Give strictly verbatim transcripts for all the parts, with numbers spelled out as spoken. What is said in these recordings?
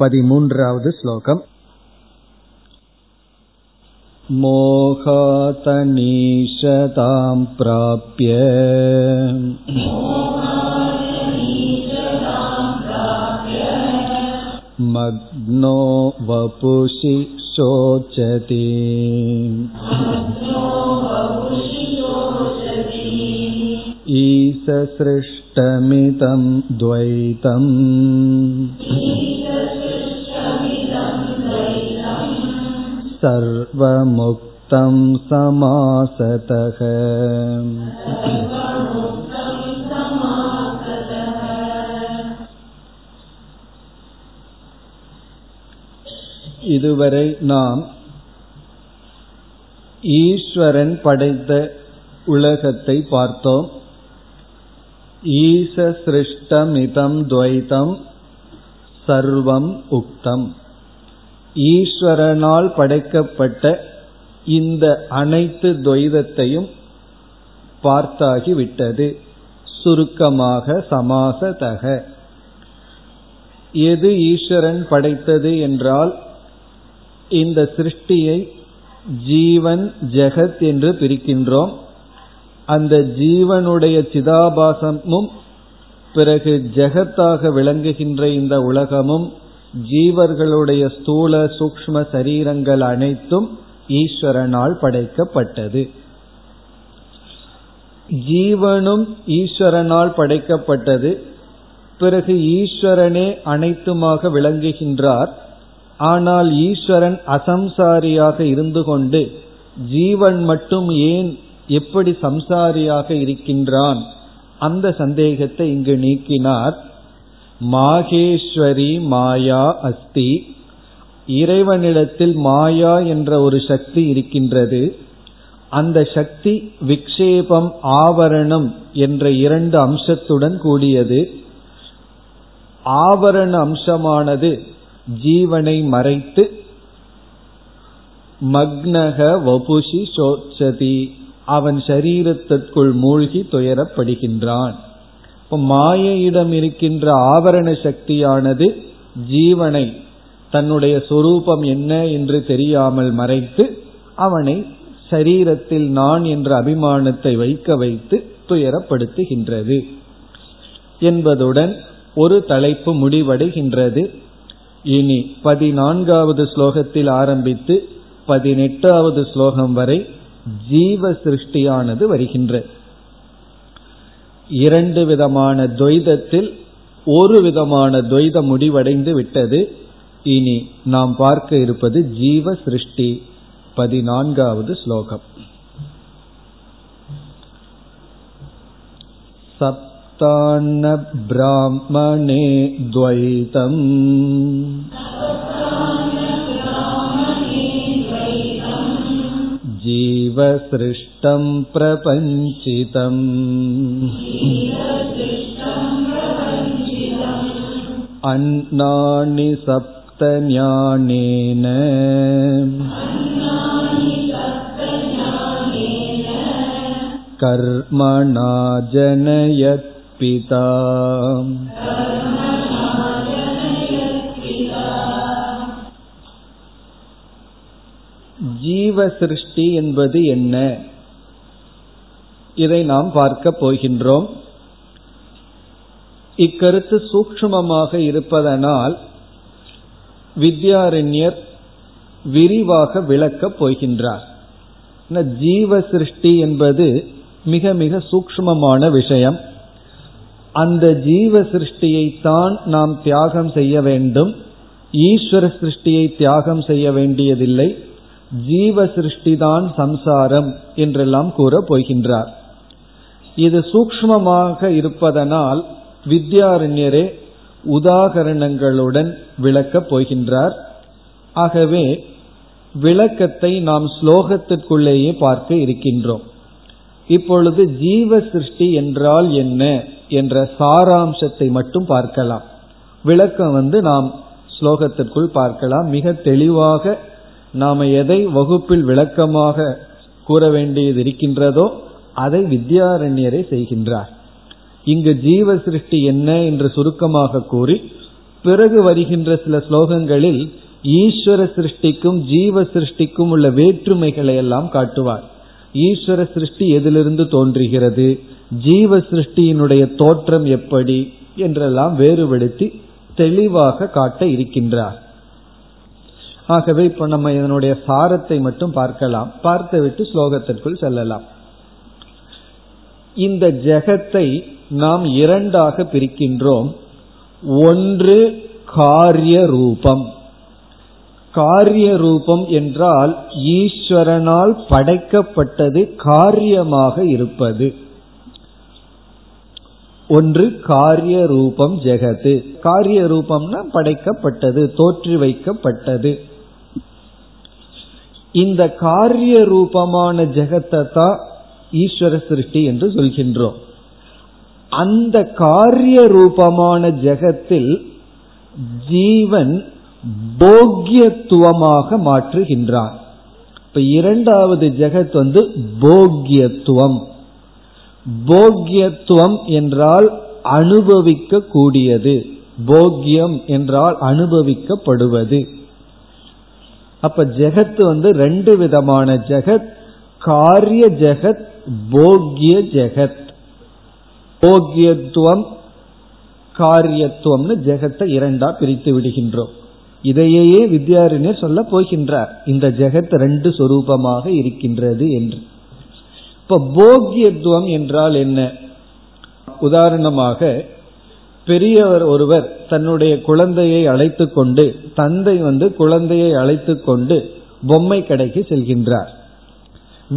பதிமூன்றாவது ஸ்லோகம். மோகாதனீஷதாம் பிராப்ய மக்னோ வபுஷி சோசதி. ஈசஸ்ருஷ்டமிதம் துவைதம் சர்வமுக்தம் சமாசதஹ. இதுவரை நாம் ஈஸ்வரன் படைத்த உலகத்தை பார்த்தோம். ஈச சிருஷ்டம் இதம் துவைதம் சர்வம் உக்தம். ஈஸ்வரனால் படைக்கப்பட்ட இந்த அனைத்து துவைதத்தையும் பார்த்தாகிவிட்டது. சுருக்கமாக சமாசதக, எது ஈஸ்வரன் படைத்தது என்றால் இந்த சிருஷ்டியை ஜீவன் ஜெகத் என்று பிரிக்கின்றோம். அந்த ஜீவனுடைய சிதாபாசமும் பிறகு ஜெகத்தாக விளங்குகின்ற இந்த உலகமும் ஜீவர்களுடைய ஸ்தூல சூக்ஷ்ம சரீரங்கள் அனைத்தும் ஈஸ்வரனால் படைக்கப்பட்டது. ஜீவனும் ஈஸ்வரனால் படைக்கப்பட்டது. பிறகு ஈஸ்வரனே அனைத்துமாக விளங்குகின்றார். ஆனால் ஈஸ்வரன் அசம்சாரியாக இருந்து கொண்டு ஜீவன் மட்டும் ஏன் எப்படி சம்சாரியாக இருக்கின்றான்? அந்த சந்தேகத்தை இங்கு நீக்கினார். மாகேஸ்வரி மாயா அஸ்தி, இறைவனிடத்தில் மாயா என்ற ஒரு சக்தி இருக்கின்றது. அந்த சக்தி விக்ஷேபம் ஆவரணம் என்ற இரண்டு அம்சத்துடன் கூடியது. ஆவரண அம்சமானது ஜீவனை மறைத்து மக்னக வபுஷி சோச்சதி, அவன் சரீரத்திற்குள் மூழ்கி துயரப்படுகின்றான். மாயையிடம் இருக்கின்ற ஆவரண சக்தியானது ஜீவனை தன்னுடைய சொரூபம் என்ன என்று தெரியாமல் மறைத்து அவனை சரீரத்தில் நான் என்ற அபிமானத்தை வைக்க வைத்து துயரப்படுத்துகின்றது என்பதுடன் ஒரு தலைப்பு முடிவடைகின்றது. இனி பதினான்காவது ஸ்லோகத்தில் ஆரம்பித்து பதினெட்டாவது ஸ்லோகம் வரை ஜீவ சிருஷ்டியானது வருகின்ற இரண்டு விதமான துவைதத்தில் ஒரு விதமான துவைதம் முடிவடைந்து விட்டது. இனி நாம் பார்க்க இருப்பது ஜீவ சிருஷ்டி. பதினான்காவது ஸ்லோகம். சப்தான்ன பிராமணே துவைதம் ஜீவ சிருஷ்டம் பிரபஞ்சிதம் அன்னானி சப்த ஞானேன கர்மணா ஜனயத் பிதா. ஜீவ சிருஷ்டி என்பது என்ன? இதை நாம் பார்க்க போகின்றோம். இக்கருத்து சூக்ஷ்மமாக இருப்பதனால் வித்யாரண்யர் விரிவாக விளக்கப் போகின்றார். ஜீவ சிருஷ்டி என்பது மிக மிக சூக்ஷ்மமான விஷயம். அந்த ஜீவ சிருஷ்டியைத்தான் நாம் தியாகம் செய்ய வேண்டும். ஈஸ்வர சிருஷ்டியை தியாகம் செய்ய வேண்டியதில்லை. ஜீவ சிருஷ்டிதான் சம்சாரம் என்றெல்லாம் கூற போகின்றார். இது சூக்ஷ்மமாக இருப்பதனால் வித்யாரண்யரே உதாகரணங்களுடன் விளக்கப் போகின்றார். ஆகவே விளக்கத்தை நாம் ஸ்லோகத்திற்குள்ளேயே பார்க்க இருக்கின்றோம். இப்பொழுது ஜீவ சிருஷ்டி என்றால் என்ன என்ற சாராம்சத்தை மட்டும் பார்க்கலாம். விளக்கம் வந்து நாம் ஸ்லோகத்திற்குள் பார்க்கலாம். மிக தெளிவாக நாம் எதை வகுப்பில் விளக்கமாக கூற வேண்டியது இருக்கின்றதோ அதை வித்யாரண்யரை செய்கின்றார். இங்கு ஜீவ சிருஷ்டி என்ன என்று சுருக்கமாக கூறி பிறகு வருகின்ற சில ஸ்லோகங்களில் ஈஸ்வர சிருஷ்டிக்கும் ஜீவ சிருஷ்டிக்கும் உள்ள வேற்றுமைகளை எல்லாம் காட்டுவார். ஈஸ்வர சிருஷ்டி எதிலிருந்து தோன்றுகிறது, ஜீவ சிருஷ்டியினுடைய தோற்றம் எப்படி என்றெல்லாம் வேறுபடுத்தி தெளிவாக காட்ட இருக்கின்றார். ஆகவே இப்ப நம்ம இதனுடைய சாரத்தை மட்டும் பார்க்கலாம், பார்த்துவிட்டு ஸ்லோகத்திற்குள் செல்லலாம். இந்த ஜெகத்தை நாம் இரண்டாக பிரிக்கின்றோம். ஒன்று காரிய ரூபம். காரிய ரூபம் என்றால் ஈஸ்வரனால் படைக்கப்பட்டது, காரியமாக இருப்பது. ஒன்று காரிய ரூபம் ஜெகத்து. காரிய ரூபம்னா படைக்கப்பட்டது, தோற்றி வைக்கப்பட்டது. இந்த காரிய ரூபமான ஜெகத்தை தான் ஈஸ்வர சிருஷ்டி என்று சொல்கின்றோம். அந்த காரிய ரூபமான ஜெகத்தில் ஜீவன் போக்யத்துவமாக மாற்றுகின்றான். இப்ப இரண்டாவது ஜெகத் வந்து போக்யத்துவம். போக்யத்துவம் என்றால் அனுபவிக்க கூடியது, போக்யம் என்றால் அனுபவிக்கப்படுவது. அப்ப ஜெகத்து வந்து ரெண்டு விதமான ஜெகத், காரிய ஜெகத், போக்ய ஜெகத். போக்யத்துவம் காரியத்துவம்னு ஜெகத்தை இரண்டா பிரித்து விடுகின்றோம். இதையே வித்யாரண்யர் சொல்ல போகின்றார், இந்த ஜெகத் ரெண்டு சொரூபமாக இருக்கின்றது என்று. இப்ப போக்யத்துவம் என்றால் என்ன? உதாரணமாக பெரியவர் ஒருவர் தன்னுடைய குழந்தையை அழைத்து கொண்டு, தந்தை வந்து குழந்தையை அழைத்து கொண்டு பொம்மை கடைக்கு செல்கின்றார்.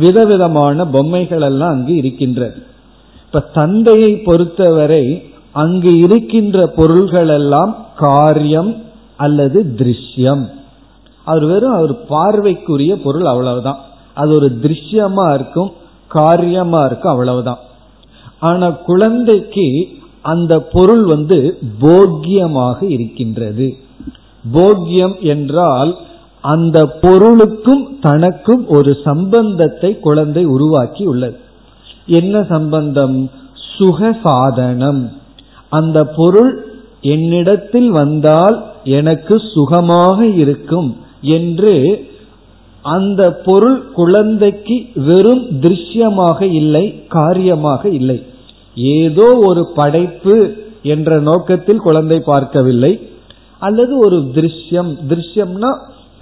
விதவிதமான பொம்மைகள் எல்லாம் அங்கு இருக்கின்றது. இப்ப தந்தையை பொறுத்தவரை அங்கு இருக்கின்ற பொருள்கள் எல்லாம் காரியம் அல்லது திருஷ்யம். அவர் வெறும் அவர் பார்வைக்குரிய பொருள், அவ்வளவுதான். அது ஒரு திருஷ்யமா இருக்கும், காரியமா இருக்கும், அவ்வளவுதான். ஆனா குழந்தைக்கு அந்த பொருள் வந்து போக்யமாக இருக்கின்றது. போக்யம் என்றால் அந்த பொருளுக்கும் தனக்கும் ஒரு சம்பந்தத்தை குழந்தை உருவாக்கி உள்ளது. என்ன சம்பந்தம்? சுக சாதனம். அந்த பொருள் என்னிடத்தில் வந்தால் எனக்கு சுகமாக இருக்கும் என்று அந்த பொருள் குழந்தைக்கு வெறும் திருஷ்யமாக இல்லை, காரியமாக இல்லை. ஏதோ ஒரு படைப்பு என்ற நோக்கத்தில் குழந்தை பார்க்கவில்லை, அல்லது ஒரு திருஷ்யம், திருஷ்யம்னா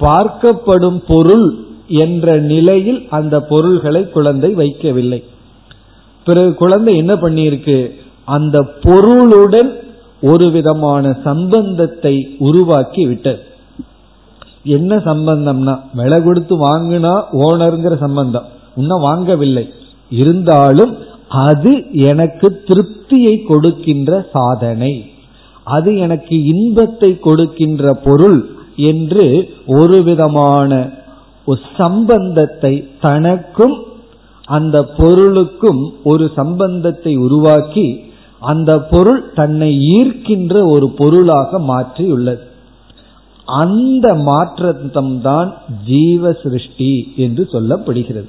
பார்க்கப்படும் பொருள் என்ற நிலையில் அந்த பொருள்களை குழந்தை வைக்கவில்லை. பிறகு குழந்தை என்ன பண்ணியிருக்கு? அந்த பொருளுடன் ஒரு விதமான சம்பந்தத்தை உருவாக்கி விட்டது. என்ன சம்பந்தம்னா, விலை கொடுத்து வாங்கினா ஓனருங்கிற சம்பந்தம். இன்னும் வாங்கவில்லை, இருந்தாலும் அது எனக்கு திருப்தியை கொடுக்கின்ற சாதனை, அது எனக்கு இன்பத்தை கொடுக்கின்ற பொருள் என்று ஒரு விதமான ஒரு சம்பந்தத்தை, தனக்கும் அந்த பொருளுக்கும் ஒரு சம்பந்தத்தை உருவாக்கி அந்த பொருள் தன்னை ஈர்க்கின்ற ஒரு பொருளாக மாற்றியுள்ளது. அந்த மாற்றம்தான் ஜீவ சிருஷ்டி என்று சொல்லப்படுகிறது.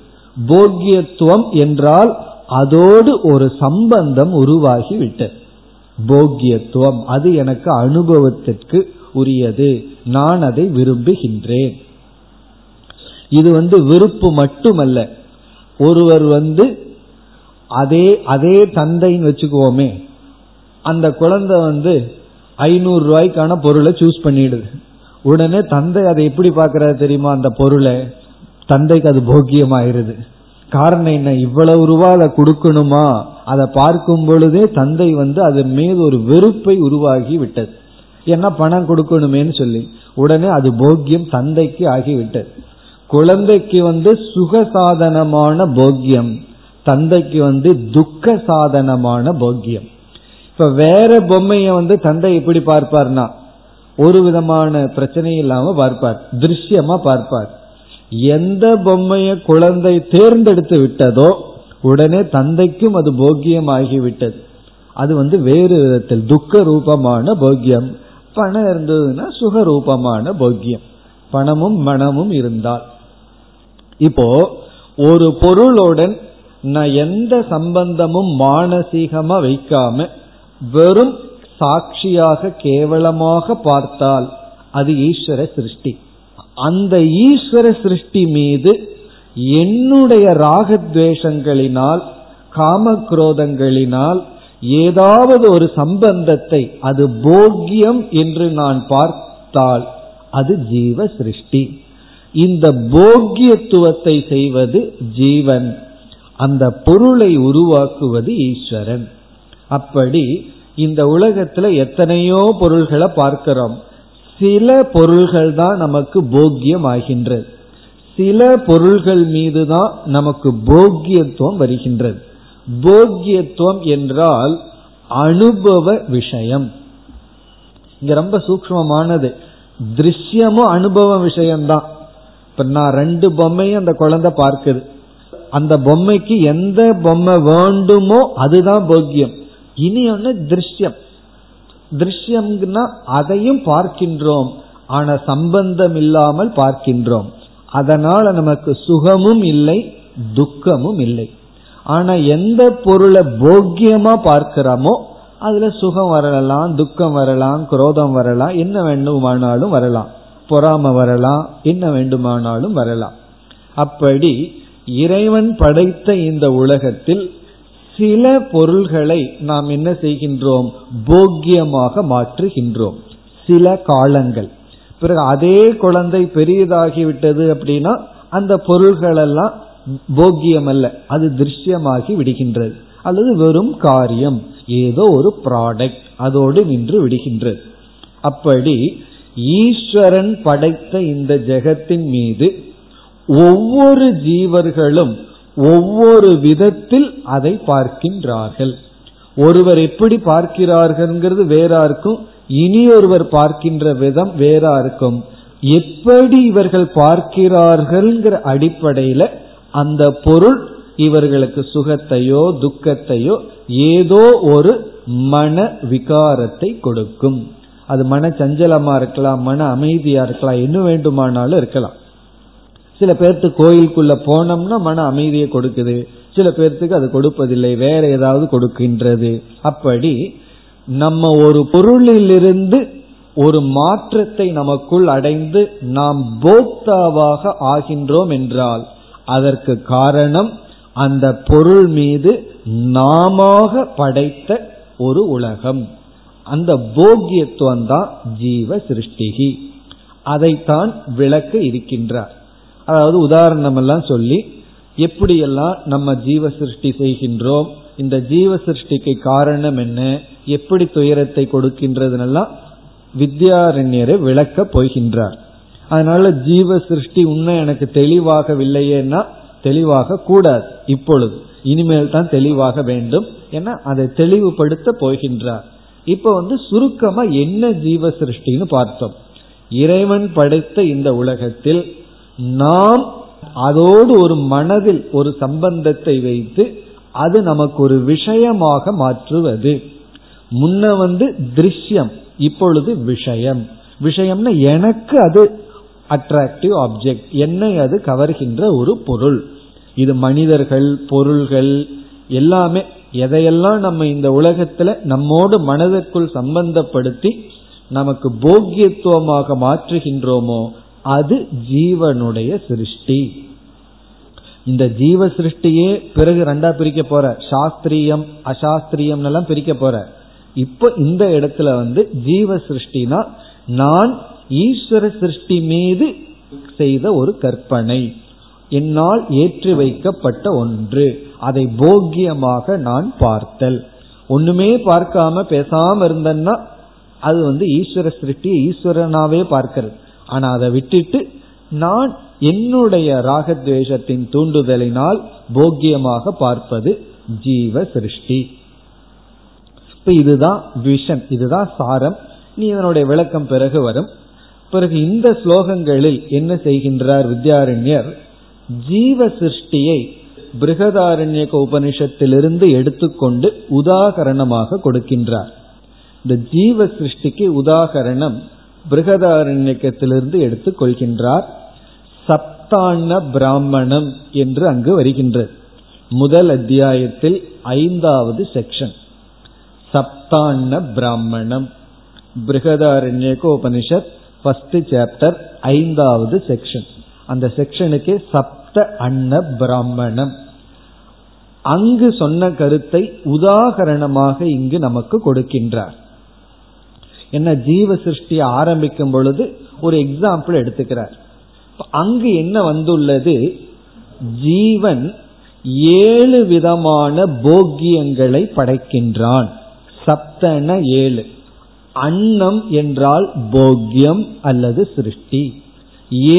போக்யத்துவம் என்றால் அதோடு ஒரு சம்பந்தம் உருவாகிவிட்டது. போக்யத்துவம் அது எனக்கு அனுபவத்திற்கு உரியது, நான் அதை விரும்புகின்றேன். இது வந்து விருப்பு மட்டுமல்ல. ஒருவர் வந்து அதே அதே தந்தைன்னு வச்சுக்குவோமே, அந்த குழந்தை வந்து ஐநூறு ரூபாய்க்கான பொருளை சூஸ் பண்ணிடுது. உடனே தந்தை அதை எப்படி பார்க்கறது தெரியுமா? அந்த பொருளை தந்தைக்கு அது போக்கியமாயிருது. காரணம் என்ன? இவ்வளவு ரூபாய் அதை கொடுக்கணுமா? அதை பார்க்கும் பொழுதே தந்தை வந்து அது மீது ஒரு வெறுப்பை உருவாகி விட்டது. ஏன்னா பணம் கொடுக்கணுமேன்னு சொல்லி உடனே அது போக்கியம் தந்தைக்கு ஆகிவிட்டது. குழந்தைக்கு வந்து சுக சாதனமான போக்கியம், தந்தைக்கு வந்து துக்க சாதனமான போக்கியம். இப்ப வேற பொம்மைய வந்து தந்தை எப்படி பார்ப்பார்னா ஒரு விதமான பிரச்சனை இல்லாம பார்ப்பார், திருஷ்யமா பார்ப்பார். எந்த பொம்மைய குழந்தை தேர்ந்தெடுத்து விட்டதோ உடனே தந்தைக்கும் அது போக்கியம் ஆகிவிட்டது. அது வந்து வேறு விதத்தில் துக்க ரூபமான போக்கியம். பணம் இருந்ததுன்னா சுக ரூபமான போக்கியம், பணமும் மனமும் இருந்தால். இப்போ ஒரு பொருளுடன் நான் எந்த சம்பந்தமும் மானசீகமா வைக்காம வெறும் சாட்சியாக கேவலமாக பார்த்தால் அது ஈஸ்வர சிருஷ்டி. அந்த ஈஸ்வர சிருஷ்டி மீது என்னுடைய ராகத்வேஷங்களினால் காமக்ரோதங்களினால் ஏதாவது ஒரு சம்பந்தத்தை அது போக்கியம் என்று நான் பார்த்தால் அது ஜீவ சிருஷ்டி. இந்த போக்கியத்துவத்தை செய்வது ஜீவன், அந்த பொருளை உருவாக்குவது ஈஸ்வரன். அப்படி இந்த உலகத்துல எத்தனையோ பொருள்களை பார்க்கிறோம். சில பொருள்கள் தான் நமக்கு போக்கியம் ஆகின்றது, சில பொருள்கள் மீதுதான் நமக்கு போக்கியத்துவம் வருகின்றது. போக்கியத்துவம் என்றால் அனுபவ விஷயம். இங்க ரொம்ப சூக்ஷ்மமானது. திருஷ்யமும் அனுபவ விஷயம்தான். இப்ப நான் ரெண்டு பொம்மையும் அந்த குழந்தை பார்க்குது, அந்த பொம்மைக்கு எந்த பொம்மை வேண்டுமோ அதுதான் போக்கியம். இனி ஒன்னு திருஷ்யம், திருஷ்யம்னா அதையும் பார்க்கின்றோம், ஆனா சம்பந்தம் இல்லாமல் பார்க்கின்றோம். அதனால நமக்கு சுகமும் இல்லை துக்கமும் இல்லை. ஆனா எந்த பொருளை போக்கியமா பார்க்கிறோமோ அதுல சுகம் வரலாம், துக்கம் வரலாம், குரோதம் வரலாம், என்ன வேண்டுமானாலும் வரலாம், பொறாம வரலாம், என்ன வேண்டுமானாலும் வரலாம். அப்படி இறைவன் படைத்த இந்த உலகத்தில் சில பொருள்களை நாம் என்ன செய்கின்றோம், போக்கியமாக மாற்றுகின்றோம் சில காலங்கள். பிறகு அதே குழந்தை பெரியதாகிவிட்டது அப்படின்னா அந்த பொருள்கள் எல்லாம் போக்கியம் அல்ல, அது திருஷ்யமாகி விடுகின்றது, அல்லது வெறும் காரியம், ஏதோ ஒரு ப்ராடக்ட், அதோடு நின்று விடுகின்றது. அப்படி ஈஸ்வரன் படைத்த இந்த ஜெகத்தின் மீது ஒவ்வொரு ஜீவர்களும் ஒவ்வொரு விதத்தில் அதை பார்க்கின்றார்கள். ஒருவர் எப்படி பார்க்கிறார்கள் வேறா இருக்கும், இனி ஒருவர் பார்க்கின்ற விதம் வேறா இருக்கும். எப்படி இவர்கள் பார்க்கிறார்கள் அடிப்படையில அந்த பொருள் இவர்களுக்கு சுகத்தையோ துக்கத்தையோ ஏதோ ஒரு மன விகாரத்தை கொடுக்கும். அது மன சஞ்சலமா இருக்கலாம், மன அமைதியா இருக்கலாம், என்ன வேண்டுமானாலும் இருக்கலாம். சில பேர்த்து கோயிலுக்குள்ள போனோம்னா மன அமைதியை கொடுக்குது, சில பேர்த்துக்கு அது கொடுப்பதில்லை, வேற ஏதாவது கொடுக்கின்றது. அப்படி நம்ம ஒரு பொருளிலிருந்து ஒரு மாற்றத்தை நமக்குள் அடைந்து நாம் போக்தாவாக ஆகின்றோம் என்றால் அதற்கு காரணம் அந்த பொருள் மீது நாம படைத்த ஒரு உலகம். அந்த போக்கியத்துவம் தான் ஜீவ சிருஷ்டிகி. அதைத்தான் விளக்க இருக்கின்றார். அதாவது உதாரணம் எல்லாம் சொல்லி எப்படியெல்லாம் நம்ம ஜீவ சிருஷ்டி செய்கின்றோம், இந்த ஜீவ சிருஷ்டிக்கு காரணம் என்ன, எப்படி துயரத்தை கொடுக்கின்றதுன்னெல்லாம் வித்யாரண்யரை விளக்க போகின்றார். அதனால ஜீவ சிருஷ்டி உன்ன எனக்கு தெளிவாகவில்லையேன்னா தெளிவாக கூடாது, இப்பொழுது இனிமேல் தான் தெளிவாக வேண்டும், ஏன்னா அதை தெளிவுபடுத்த போகின்றார். இப்ப வந்து சுருக்கமா என்ன ஜீவ சிருஷ்டின்னு பார்த்தோம். இறைவன் படைத்த இந்த உலகத்தில் நாம் அதோடு ஒரு மனதில் ஒரு சம்பந்தத்தை வைத்து அது நமக்கு ஒரு விஷயமாக மாற்றுவது. முன்ன வந்து திருஷ்யம், இப்பொழுது விஷயம். விஷயம்னா எனக்கு அது அட்ராக்டிவ் ஆப்ஜெக்ட், என்னை அது கவர்கின்ற ஒரு பொருள். இது மனிதர்கள், பொருள்கள் எல்லாமே, எதையெல்லாம் நம்ம இந்த உலகத்துல நம்மோடு மனதிற்குள் சம்பந்தப்படுத்தி நமக்கு போக்கியத்துவமாக மாற்றுகின்றோமோ அது ஜீவனுடைய சிருஷ்டி. இந்த ஜீவ சிருஷ்டியே பிறகு ரெண்டா பிரிக்க போற, சாஸ்திரியம் அசாஸ்திரியம் எல்லாம் பிரிக்க போற. இப்போ இந்த இடத்துல வந்து ஜீவ சிருஷ்டினா நான் ஈஸ்வர சிருஷ்டி மீது செய்த ஒரு கற்பனை, என்னால் ஏற்றி வைக்கப்பட்ட ஒன்று, அதை போக்கியமாக நான் பார்த்தல். ஒண்ணுமே பார்க்காம பேசாம இருந்தேன்னா அது வந்து ஈஸ்வர சிருஷ்டியை ஈஸ்வரனாவே பார்க்கிறது. ஆனா அதை விட்டுட்டு நான் என்னுடைய ராகத்வேஷத்தின் தூண்டுதலினால் போக்கியமாக பார்ப்பது ஜீவ சிருஷ்டி. இப்ப இதுதான் விஷன், இதுதான் சாரம். நீ இதனுடைய விளக்கம் பிறகு வரும். பிறகு இந்த ஸ்லோகங்களில் என்ன செய்கின்றார் வித்யாரண்யர், ஜீவ சிருஷ்டியை பிருகதாரண்யக உபனிஷத்திலிருந்து எடுத்துக்கொண்டு உதாகரணமாக கொடுக்கின்றார். இந்த ஜீவ சிருஷ்டிக்கு உதாகரணம் பிருகதாரண்யகத்திலிருந்து எடுத்துக் கொள்கின்றார். சப்தான்ன பிராமணம் என்று அங்கு வருகின்றது. முதல் அத்தியாயத்தில் ஐந்தாவது section. Saptanna Brahmana, Brihadaranyaka Upanishad first chapter ஐந்தாவது செக்ஷன். அந்த செக்ஷனுக்கு சப்த அன்ன பிராமணம். அங்கு சொன்ன கருத்தை உதாகரணமாக இங்கு நமக்கு கொடுக்கின்றார். என்ன, ஜீவ சிருஷ்டியை ஆரம்பிக்கும் பொழுது ஒரு எக்ஸாம்பிள் எடுத்துக்கிறார். அங்கு என்ன வந்துள்ளது, ஜீவன் ஏழு விதமான போக்கியங்களை படைக்கின்றான். சப்தன ஏழு. அன்னம் என்றால் போக்கியம் அல்லது சிருஷ்டி.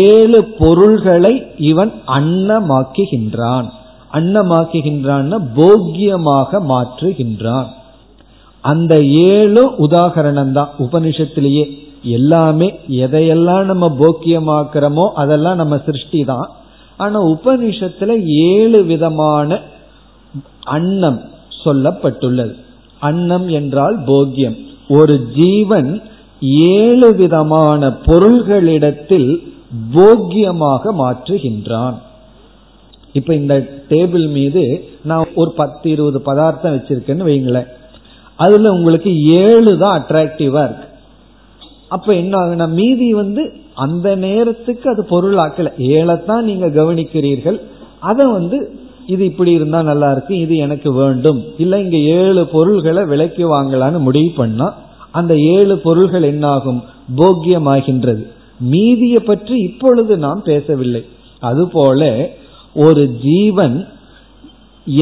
ஏழு பொருள்களை இவன் அன்னமாக்குகின்றான். அன்னமாக்குகின்றான்னா போக்கியமாக மாற்றுகின்றான். அந்த ஏழு உதாகரணம் தான் உபனிஷத்திலேயே. எல்லாமே எதையெல்லாம் நம்ம போக்கியமாக்குறோமோ அதெல்லாம் நம்ம சிருஷ்டி தான். ஆனா உபனிஷத்துல ஏழு விதமான அன்னம் சொல்லப்பட்டுள்ளது. அன்னம் என்றால் போக்கியம். ஒரு ஜீவன் ஏழு விதமான பொருள்களிடத்தில் போக்கியமாக மாற்றுகின்றான். இப்ப இந்த டேபிள் மீது நான் ஒரு பத்து இருபது பதார்த்தம் வச்சிருக்கேன்னு வைங்களேன். அதுல உங்களுக்கு ஏழு தான் அட்ராக்டிவா இருக்கு. அப்ப என்ன ஆகுனா, மீதி வந்து அந்த நேரத்துக்கு அது பொருள் ஆக்கல. ஏழைத்தான் நீங்க கவனிக்கிறீர்கள். அதை வந்து இது இப்படி இருந்தா நல்லா இருக்கு, இது எனக்கு வேண்டும், இல்ல இங்க ஏழு பொருள்களை விலைக்கு வாங்கலான்னு முடிவு பண்ணா அந்த ஏழு பொருள்கள் என்னாகும், போக்கியமாகின்றது. மீதியை பற்றி இப்பொழுது நாம் பேசவில்லை. அதுபோல ஒரு ஜீவன்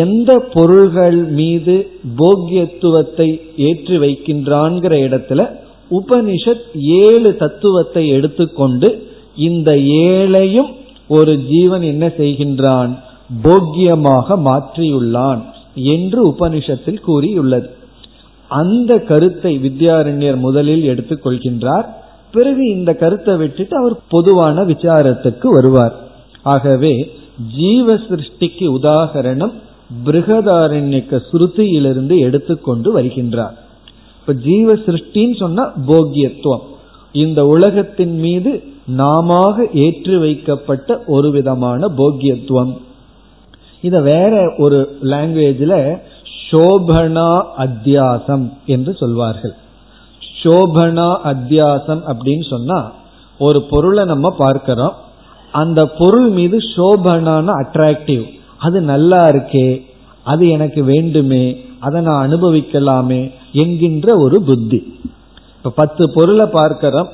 எந்த பொருள்கள் மீது போக்கியத்துவத்தை ஏற்றி வைக்கின்றான்கிற இடத்துல உபனிஷத் ஏழு தத்துவத்தை எடுத்துக்கொண்டு இந்த ஏழையும் ஒரு ஜீவன் என்ன செய்கின்றான், போக்கியமாக மாற்றியுள்ளான் என்று உபனிஷத்தில் கூறியுள்ளது. அந்த கருத்தை வித்யாரண்யர் முதலில் எடுத்துக்கொள்கின்றார். பிறகு இந்த கருத்தை விட்டுட்டு அவர் பொதுவான விசாரத்துக்கு வருவார். ஆகவே ஜீவ சிருஷ்டிக்கு உதாகரணம் பிருகதாரண்யக ஸ்ருதியிலிருந்து எடுத்துக்கொண்டு வருகின்றார். இப்ப ஜீவ சிருஷ்டின்னு சொன்னா போக்கியத்துவம், இந்த உலகத்தின் மீது நாம ஏற்றி வைக்கப்பட்ட ஒரு விதமான போக்கியத்துவம். இத வேற ஒரு லாங்குவேஜ்ல சோபனா அத்தியாசம் என்று சொல்வார்கள். சோபனா அத்தியாசம் அப்படின்னு சொன்னா ஒரு பொருளை நம்ம பார்க்கிறோம், அந்த பொருள் மீது சோபனான அட்ராக்டிவ், அது நல்லா இருக்கே, அது எனக்கு வேண்டுமே, அதை நான் அனுபவிக்கலாமே என்கின்ற ஒரு புத்தி. இப்ப பத்து பொருளை பார்க்கிறோம்,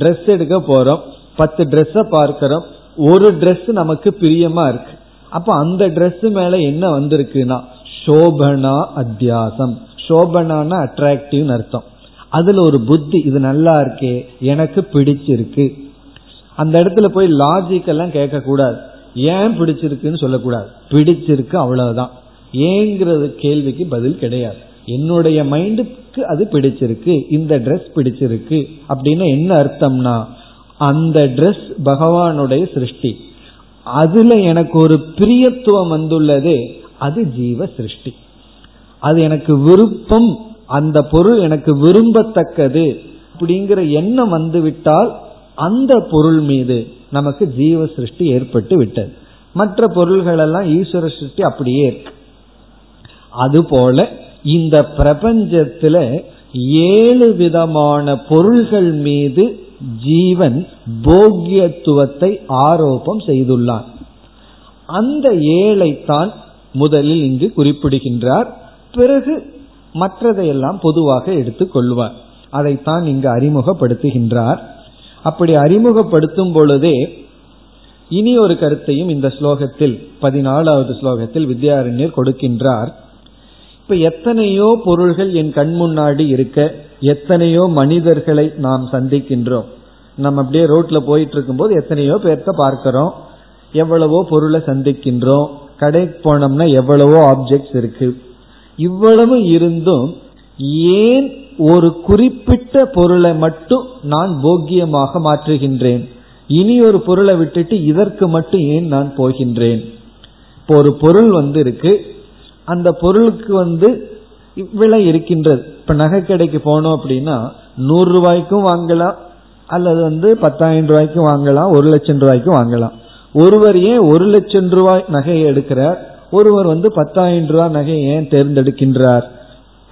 ட்ரெஸ் எடுக்க போறோம், பத்து ட்ரெஸ்ஸை பார்க்கிறோம், ஒரு ட்ரெஸ் நமக்கு பிரியமா இருக்கு. அப்ப அந்த ட்ரெஸ் மேல என்ன வந்திருக்குன்னா சோபனா அத்தியாசம். சோபனான அட்ராக்டிவ்னு அர்த்தம். அதுல ஒரு புத்தி, இது நல்லா இருக்கே, எனக்கு பிடிச்சிருக்கு. அந்த இடத்துல போய் லாஜிக் எல்லாம் கேட்க கூடாது, ஏன் பிடிச்சிருக்குன்னு சொல்லக்கூடாது. பிடிச்சிருக்கு அவ்வளவுதான். ஏங்கிறது கேள்விக்கு பதில் கிடையாது. என்னுடைய மைண்டுக்கு அது பிடிச்சிருக்கு, இந்த ட்ரெஸ் பிடிச்சிருக்கு அப்படின்னா என்ன அர்த்தம்னா, அந்த ட்ரெஸ் பகவானுடைய சிருஷ்டி, அதுல எனக்கு ஒரு பிரியத்துவம் வந்துள்ளது, அது ஜீவ சிருஷ்டி. அது எனக்கு விருப்பம், அந்த பொருள் எனக்கு விரும்பத்தக்கது அப்படிங்கிற எண்ணம் வந்துவிட்டால் அந்த பொருள் மீது நமக்கு ஜீவ சிருஷ்டி ஏற்பட்டு விட்டது. மற்ற பொருள்கள் எல்லாம் ஈஸ்வர சிருஷ்டி அப்படியே இருக்கு. அதுபோல இந்த பிரபஞ்சத்துல ஏழு விதமான பொருள்கள் மீது ஜீவன் போக்கியத்துவத்தை ஆரோபம் செய்துள்ளான். அந்த ஏழைத்தான் முதலில் இங்கு குறிப்பிடுகின்றார். பிறகு மற்றதையெல்லாம் பொதுவாக எடுத்துக் கொள்வார். அதைத்தான் இங்கு அறிமுகப்படுத்துகின்றார். அப்படி அறிமுகப்படுத்தும் பொழுதே இனி ஒரு கருத்தையும் இந்த ஸ்லோகத்தில், பதினாலாவது ஸ்லோகத்தில் வித்யாரண்யர் கொடுக்கின்றார். இப்ப எத்தனையோ பொருள்கள் என் கண் முன்னாடி இருக்க, எத்தனையோ மனிதர்களை நாம் சந்திக்கின்றோம். நம்ம அப்படியே ரோட்ல போயிட்டு இருக்கும்போது எத்தனையோ பேர்த்த பார்க்கிறோம், எவ்வளவோ பொருளை சந்திக்கின்றோம். கடைக்கு போனோம்னா எவ்வளவோ ஆப்ஜெக்ட்ஸ் இருக்கு. இவ்வளவு இருந்தும் ஏன் ஒரு குறிப்பிட்ட பொருளை மட்டும் நான் போக்கியமாக மாற்றுகின்றேன், இனி ஒரு பொருளை விட்டுட்டு இதற்கு மட்டும் ஏன் நான் போகின்றேன்? இப்போ ஒரு பொருள் வந்து இருக்கு, அந்த பொருளுக்கு வந்து விலை இருக்கின்றது. இப்ப நகை கடைக்கு போனோம் அப்படின்னா நூறு ரூபாய்க்கும் வாங்கலாம், அல்லது வந்து பத்தாயிரம் ரூபாய்க்கும் வாங்கலாம், ஒரு லட்சம் ரூபாய்க்கும் வாங்கலாம். ஒருவர் ஏன் ஒரு லட்சம் ரூபாய் நகையை எடுக்கிறார், ஒருவர் வந்து பத்தாயிரம் ரூபாய் நகையை ஏன் தேர்ந்தெடுக்கின்றார்?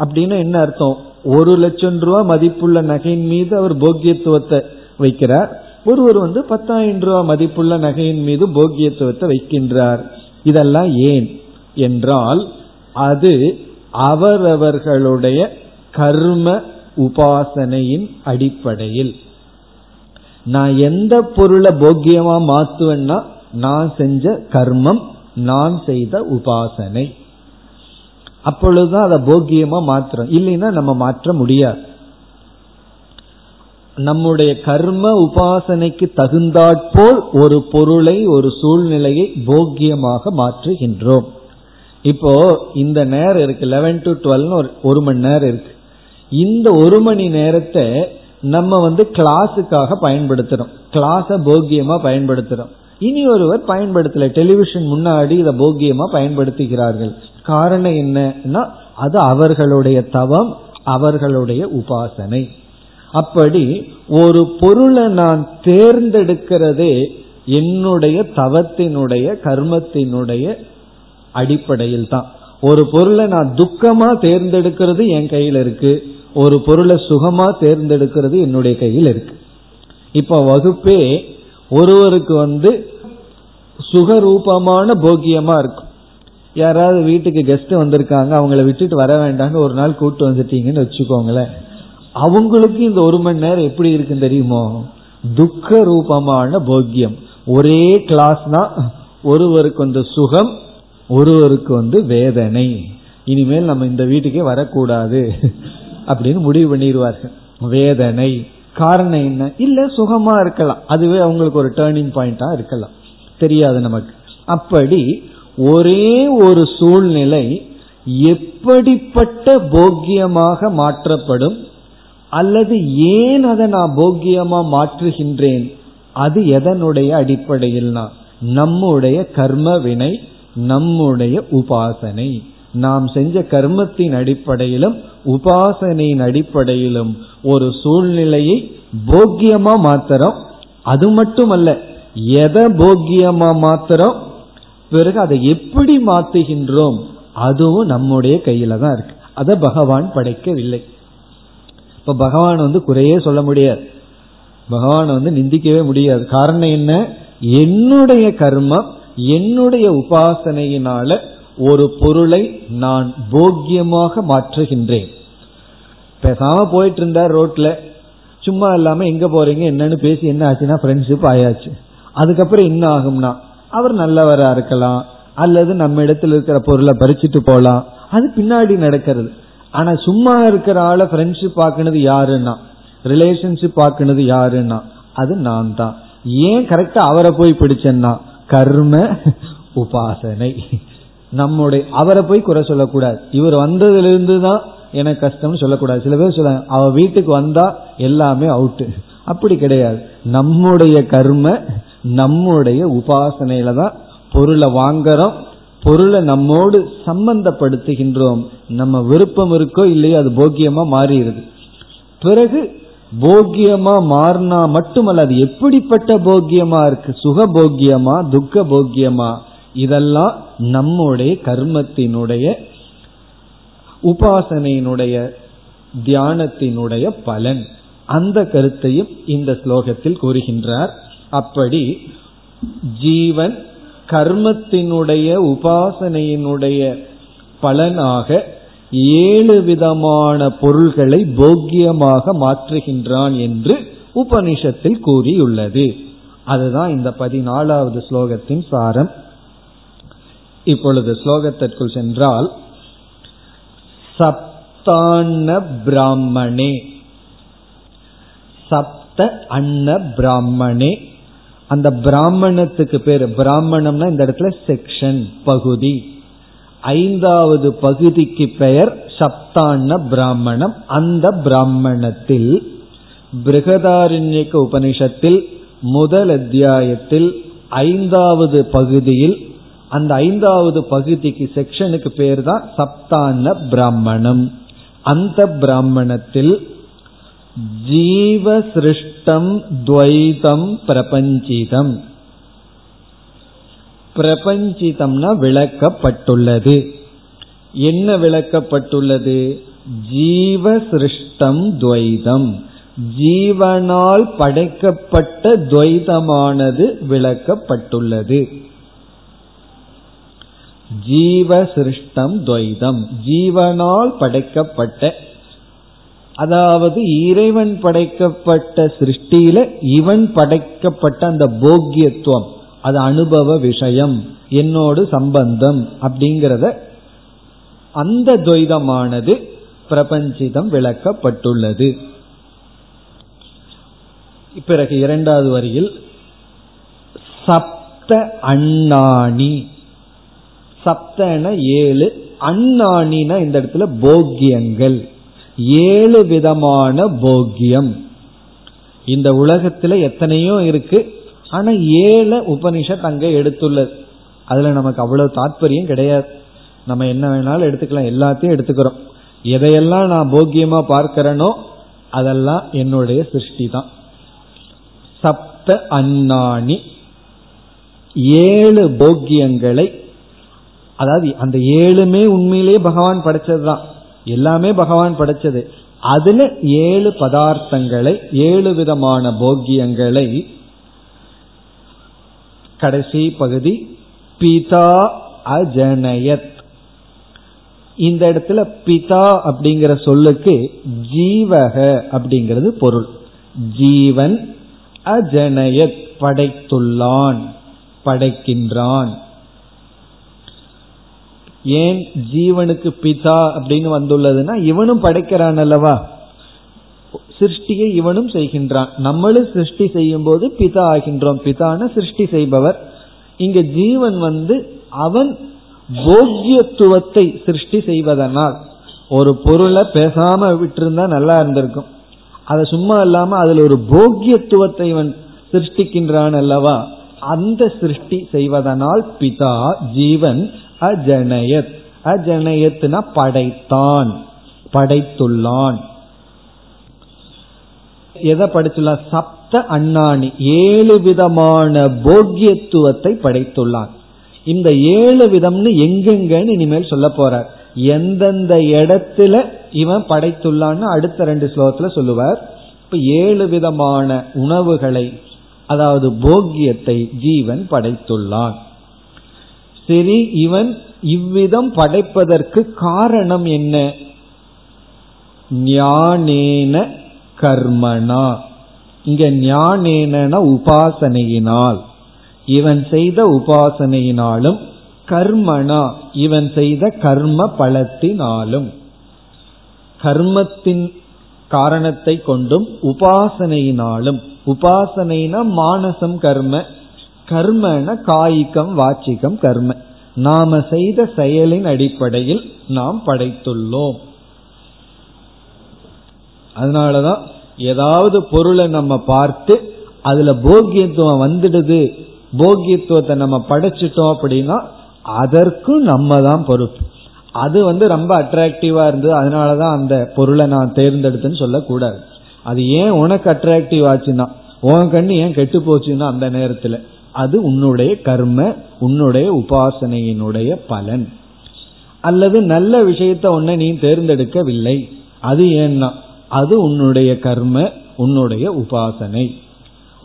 அப்படின்னு என்ன அர்த்தம்? ஒரு லட்சம் ரூபாய் மதிப்புள்ள நகையின் மீது அவர் போக்கியத்துவத்தை வைக்கிறார், ஒருவர் வந்து பத்தாயிரம் ரூபாய் மதிப்புள்ள நகையின் மீது போக்கியத்துவத்தை வைக்கின்றார். இதெல்லாம் ஏன் என்றால் அது அவரவர்களுடைய கர்ம உபாசனையின் அடிப்படையில். நான் எந்த பொருளை போக்கியமா மாத்துவேன்னா நான் செஞ்ச கர்மம், நான் செய்த உபாசனை, அப்பொழுதுதான் அதை போக்கியமா மாற்றுறோம். இல்லைன்னா நம்ம மாற்ற முடியாது. நம்முடைய கர்ம உபாசனைக்கு தகுந்தாற்போல் ஒரு பொருளை ஒரு சூழ்நிலையை போக்கியமாக மாற்றுகின்றோம். இப்போ இந்த நேரம் இருக்கு லெவன் டு டுவெல்னு ஒரு ஒரு மணி நேரம் இருக்கு. இந்த ஒரு மணி நேரத்தை நம்ம வந்து கிளாஸுக்காக பயன்படுத்துறோம், கிளாஸை போக்கியமா பயன்படுத்துறோம். இனி ஒருவர் பயன்படுத்தல, டெலிவிஷன் முன்னாடி இதை போக்கியமா பயன்படுத்துகிறார்கள். காரணம் என்னன்னா அது அவர்களுடைய தவம், அவர்களுடைய உபாசனை. அப்படி ஒரு பொருளை நான் தேர்ந்தெடுக்கிறதே என்னுடைய தவத்தினுடைய கர்மத்தினுடைய அடிப்படையில் தான். ஒரு பொருளை நான் துக்கமா தேர்ந்தெடுக்கிறது என் கையில் இருக்கு, ஒரு பொருளை சுகமா தேர்ந்தெடுக்கிறது என்னுடைய கையில் இருக்கு. இப்ப வகுப்பே ஒருவருக்கு வந்து சுகரூபமான போக்கியமா இருக்கும். யாராவது வீட்டுக்கு கெஸ்ட் வந்திருக்காங்க, அவங்கள விட்டுட்டு வர வேண்டாம்னு ஒரு நாள் கூப்பிட்டு வந்துட்டீங்கன்னு வச்சுக்கோங்களேன், அவங்களுக்கு இந்த ஒரு மணி நேரம் எப்படி இருக்குன்னு தெரியுமோ? துக்க ரூபமான போக்கியம். ஒரே கிளாஸ்னா ஒருவருக்கு வந்து சுகம், ஒருவருக்கு வந்து வேதனை. இனிமேல் நம்ம இந்த வீட்டுக்கே வரக்கூடாது அப்படின்னு முடிவு பண்ணிடுவார்கள். வேதனை காரணம் என்ன? இல்ல சுகமா இருக்கலாம், அதுவே அவங்களுக்கு ஒரு டேர்னிங் பாயிண்டா இருக்கலாம், தெரியாது நமக்கு. அப்படி ஒரே ஒரு சூழ்நிலை எப்படிப்பட்ட போக்கியமாக மாற்றப்படும், அல்லது ஏன் அதை நான் போக்கியமா மாற்றுகின்றேன், அது எதனுடைய அடிப்படையில்னா நம்முடைய கர்ம வினை, நம்முடைய உபாசனை. நாம் செஞ்ச கர்மத்தின் அடிப்படையிலும் உபாசனையின் அடிப்படையிலும் ஒரு சூழ்நிலையை போக்கியமா மாத்திரம். அது மட்டுமல்ல, எதை போக்கியமா மாத்திரம், பிறகு அதை எப்படி மாத்துகின்றோம் அதுவும் நம்முடைய கையில தான் இருக்கு. அதை பகவான் படைக்கவில்லை. இப்ப பகவான் வந்து குறையே சொல்ல முடியாது, பகவான் வந்து நிந்திக்கவே முடியாது. காரணம் என்ன? என்னுடைய கர்மம், என்னுடைய உபாசனையினால ஒரு பொருளை நான் போக்கியமாக மாற்றுகின்றேன். பேசாம போயிட்டு இருந்தா ரோட்ல சும்மா இல்லாம எங்க போறீங்க என்னன்னு பேசி என்ன ஆச்சுன்னா ஃப்ரெண்ட்ஷிப் ஆயாச்சு. அதுக்கப்புறம் என்ன ஆகும்னா அவர் நல்லவரா இருக்கலாம், அல்லது நம்ம இடத்துல இருக்கிற பொருளை பறிச்சுட்டு போலாம், அது பின்னாடி நடக்கிறது. ஆனா சும்மா இருக்கிற ஆளை ஃப்ரெண்ட்ஷிப் ஆக்குனது யாருன்னா, ரிலேஷன்ஷிப் ஆக்குனது யாருன்னா அது நான் தான். ஏன் கரெக்டா அவரை போய் பிடிச்சேன்னா கர்ம உபாசனை. நம்முடைய அவரை போய் குறை சொல்லக்கூடாது, இவர் வந்ததிலிருந்து தான் எனக்கு கஷ்டம்னு சொல்லக்கூடாது. சில பேர் சொல்லுவாங்க அவ வீட்டுக்கு வந்தா எல்லாமே அவுட்டு, அப்படி கிடையாது. நம்முடைய கர்ம, நம்முடைய உபாசனையில தான் பொருளை வாங்குறோம், பொருளை நம்மோடு சம்பந்தப்படுத்துகின்றோம். நம்ம விருப்பம் இருக்கோ இல்லையோ அது போக்கியமா மாறிடுது. பிறகு போக்கியமா மாறினா மட்டுமல்ல, அது எப்படிப்பட்ட போக்கியமா இருக்கு, சுக போக்கியமா துக்க போக்கியமா, இதெல்லாம் நம்முடைய கர்மத்தினுடைய உபாசனையினுடைய தியானத்தினுடைய பலன். அந்த கருத்தையும் இந்த ஸ்லோகத்தில் கூறுகின்றார். அப்படி ஜீவன் கர்மத்தினுடைய உபாசனையினுடைய பலனாக ஏழு விதமான பொருள்களை போக்கியமாக மாற்றுகின்றான் என்று உபனிஷத்தில் கூறியுள்ளது. அதுதான் இந்த பதினாலாவது ஸ்லோகத்தின் சாரம். இப்பொழுது ஸ்லோகத்திற்குள் சென்றால், சப்தான்ன பிராமணே, சப்த அன்ன பிராமணே. அந்த பிராமணத்துக்கு பேரு பிராமணம்னா இந்த இடத்துல செக்ஷன், பகுதி. ஐந்தாவது பகுதிக்கு பெயர் சப்தான்ன பிராமணம். அந்த பிராமணத்தில் பிருகதாரண்யக உபனிஷத்தில் முதல் அத்தியாயத்தில் ஐந்தாவது பகுதியில், அந்த ஐந்தாவது பகுதிக்கு செக்ஷனுக்கு பேர் தான் சப்தான்ன பிராமணம். அந்த பிராமணத்தில் ஜீவ சிருஷ்டம் துவைதம் பிரபஞ்சிதம், பிரபஞ்சிதம்னா விளக்கப்பட்டுள்ளது. என்ன விளக்கப்பட்டுள்ளது? ஜீவ சிருஷ்டம் துவைதம், ஜீவனால் படைக்கப்பட்ட துவைதமானது விளக்கப்பட்டுள்ளது. ஜீவ சிருஷ்டம் துவைதம், ஜீவனால் படைக்கப்பட்ட, அதாவது இறைவன் படைக்கப்பட்ட சிருஷ்டியில இவன் படைக்கப்பட்ட அந்த போக்கியத்துவம், அது அனுபவ விஷயம், என்னோடு சம்பந்தம் அப்படிங்கிறத அந்த துவைதமானது பிரபஞ்சிதம் விளக்கப்பட்டுள்ளது. பிறகு இரண்டாவது வரியில் சப்த அண்ணாணி, சப்தன ஏழு, அண்ணாணினா இந்த இடத்துல போக்கியங்கள், ஏழு விதமான போக்கியம். இந்த உலகத்துல எத்தனையோ இருக்கு, ஆனா ஏழு உபனிஷத் அங்க எடுத்துள்ளது. அதுல நமக்கு அவ்வளவு தாற்பயம் கிடையாது, நம்ம என்ன வேணாலும் எடுத்துக்கலாம், எல்லாத்தையும் எடுத்துக்கிறோம். எதையெல்லாம் நான் போக்கியமா பார்க்கிறேனோ அதெல்லாம் என்னுடைய சிருஷ்டி தான். சப்த அண்ணாணி, ஏழு போக்கியங்களை, அதாவது அந்த ஏழுமே உண்மையிலேயே பகவான் படைச்சதுதான், எல்லாமே பகவான் படைச்சது. அதுல ஏழு பதார்த்தங்களை, ஏழு விதமான போக்கியங்களை கடைசி பகுதி பிதா அஜனயத். இந்த இடத்துல பிதா அப்படிங்கிற சொல்லுக்கு ஜீவக அப்படிங்கிறது பொருள். ஜீவன் அஜனயத் படைத்துள்ளான், படைக்கின்றான். ஏன் ஜீவனுக்கு பிதா அப்படின்னு வந்துள்ளதுன்னா இவனும் படைக்கிறான் அல்லவா, சிருஷ்டியை இவனும் செய்கின்றான். நம்மளும் சிருஷ்டி செய்யும் போது பிதா ஆகின்றோம், பிதான சிருஷ்டி செய்பவர். இங்க ஜீவன் வந்து அவன் போக்கியத்துவத்தை சிருஷ்டி செய்வதனால், ஒரு பொருளை பேசாம விட்டிருந்தா நல்லா இருந்திருக்கும், அதை சும்மா இல்லாம அதுல ஒரு போக்கியத்துவத்தை இவன் சிருஷ்டிக்கின்றான் அல்லவா, அந்த சிருஷ்டி செய்வதனால் பிதா ஜீவன் அஜனயத். அஜனயத்னா படைத்தான், படைத்துள்ளான். எதை படைத்துள்ளான்? சப்த அண்ணாணி, ஏழு விதமான போக்கியத்துவத்தை படைத்துள்ளான். இந்த ஏழு விதம்னு எங்கெங்கன்னு இனிமேல் சொல்ல போறார். எந்தெந்த இடத்துல இவன் படைத்துள்ளான்னு அடுத்த ரெண்டு ஸ்லோகத்துல சொல்லுவார். இப்ப ஏழு விதமான உணவுகளை, அதாவது போக்கியத்தை ஜீவன் படைத்துள்ளான். சரி, இவன் இவ்விதம் படைப்பதற்கு காரணம் என்ன? ஞானேன கர்மணா, இங்க ஞானேன உபாசனையினால், இவன் செய்த உபாசனையினாலும், கர்மணா இவன் செய்த கர்ம பலத்தினாலும், கர்மத்தின் காரணத்தை கொண்டும் உபாசனையினாலும். உபாசனைனா மானசம் கர்ம, கர்மன காய்கம் வாச்சிகம் கர்ம, நாம செய்த செயலின் அடிப்படையில் நாம் படைத்துள்ளோம். அதனாலதான் ஏதாவது பொருளை நம்ம பார்த்து அதுல போக்கியத்துவம் வந்துடுது, போக்கியத்துவத்தை நம்ம படைச்சிட்டோம் அப்படின்னா அதற்கும் நம்ம தான் பொறுப்பு. அது வந்து ரொம்ப அட்ராக்டிவா இருந்தது, அதனாலதான் அந்த பொருளை நான் தேர்ந்தெடுத்துன்னு சொல்லக்கூடாது. அது ஏன் உனக்கு அட்ராக்டிவ் ஆச்சுன்னா, உன் கண்ணு ஏன் கெட்டு போச்சுன்னா அந்த நேரத்துல, அது உன்னுடைய கர்ம, உன்னுடைய உபாசனையினுடைய பலன். அல்லது நல்ல விஷயத்த உன்னை நீ தேர்ந்தெடுக்கவில்லை, அது ஏன்னா அது உன்னுடைய கர்ம, உன்னுடைய உபாசனை.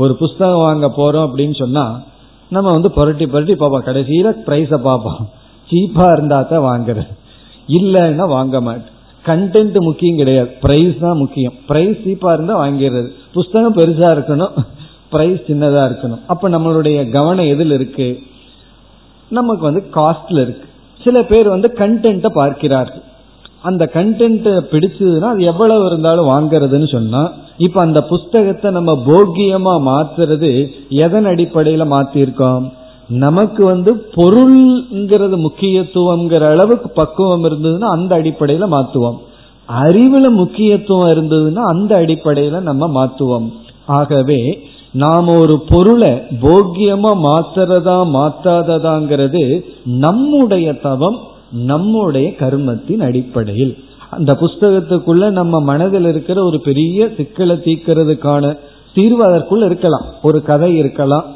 ஒரு புஸ்தகம் வாங்க போறோம் அப்படின்னு சொன்னா நம்ம வந்து புரட்டி புரட்டி பார்ப்போம், கடைசியில பிரைஸ பார்ப்போம். சீப்பா இருந்தாத்தான் வாங்குறது, இல்லைன்னா வாங்க மாட்டேன். கண்டென்ட் முக்கியம் கிடையாது, பிரைஸ் தான் முக்கியம். பிரைஸ் சீப்பா இருந்தா வாங்கிடுறது, புஸ்தகம் பெருசா இருக்கணும், பிரைஸ் சின்னதா இருக்கணும். அப்ப நம்மளுடைய கவனம் எதில் இருக்கு? நமக்கு வந்து காஸ்ட்ல இருக்கு. சில பேர் வந்து கண்டென்ட்டை பார்க்கிறார்கள், அந்த கண்டென்ட் பிடிச்சதுன்னா அது எவ்வளவு இருந்தாலும் வாங்கறதுன்னு சொன்னா, இப்ப அந்த புஸ்தகத்தை நம்ம போக்கியமா மாத்துறது எதன் அடிப்படையில மாத்திருக்கோம்? நமக்கு வந்து பொருள்ங்கிறது முக்கியத்துவம்ங்கிற அளவுக்கு பக்குவம் இருந்ததுன்னா அந்த அடிப்படையில மாத்துவோம், அறிவுல முக்கியத்துவம் இருந்ததுன்னா அந்த அடிப்படையில நம்ம மாத்துவோம். ஆகவே நாம ஒரு பொருளை போக்கியமா மாத்துறதா மாத்தாததாங்கிறது நம்முடைய தவம், நம்முடைய கர்மத்தின் அடிப்படையில். அந்த புஸ்தகத்துக்குள்ள நம்ம மனதில் இருக்கிற ஒரு பெரிய சிக்கலை தீர்க்கிறதுக்கான தீர்வு அதற்குள்ள இருக்கலாம், ஒரு கதை இருக்கலாம்,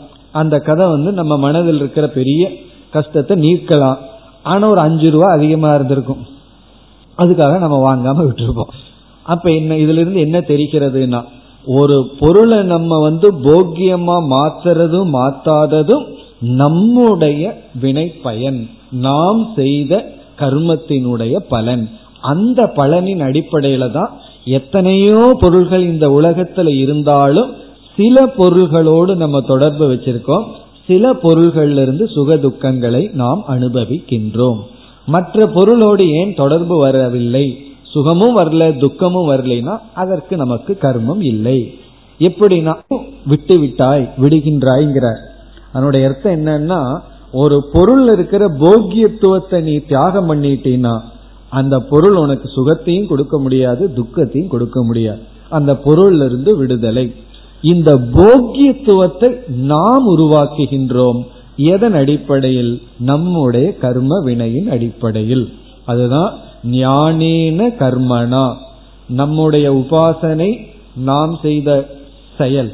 அந்த கதை வந்து நம்ம மனதில் இருக்கிற பெரிய கஷ்டத்தை நீக்கலாம். ஆனா ஒரு அஞ்சு ரூபா அதிகமா இருந்திருக்கும், அதுக்காக நம்ம வாங்காம விட்டுருப்போம். அப்ப என்ன இதுல இருந்து என்ன தெரிகிறதுனா, ஒரு பொருளை நம்ம வந்து போக்கியமா மாத்துறதும் மாத்தாததும் நம்முடைய வினை பயன், நாம் செய்த கர்மத்தினுடைய பலன். அந்த பலனின் அடிப்படையில தான் எத்தனையோ பொருள்கள் இந்த உலகத்துல இருந்தாலும் சில பொருள்களோடு நம்ம தொடர்பு வச்சிருக்கோம், சில பொருள்கள்ல இருந்து சுக துக்கங்களை நாம் அனுபவிக்கின்றோம். மற்ற பொருளோடு ஏன் தொடர்பு வரவில்லை, சுகமும் வரல துக்கமும் வரலைன்னா அதற்கு நமக்கு கர்மம் இல்லை. எப்படின்னா விட்டு விட்டாய் விடுகின்றாய்ங்கிறார். அதனுடைய அர்த்தம் என்னன்னா, ஒரு பொருள் இருக்கிற போக்கியத்துவத்தை நீ தியாகம் பண்ணிட்டீன்னா அந்த பொருள் உனக்கு சுகத்தையும் கொடுக்க முடியாது துக்கத்தையும் கொடுக்க முடியாது. அந்த பொருள்ல இருந்து விடுதலை. இந்த போக்கியத்துவத்தை நாம் உருவாக்குகின்றோம். எதன் அடிப்படையில்? நம்முடைய கர்ம வினையின் அடிப்படையில். அதுதான் ஞானேன கர்மனா, நம்முடைய உபாசனை, நாம் செய்த செயல்.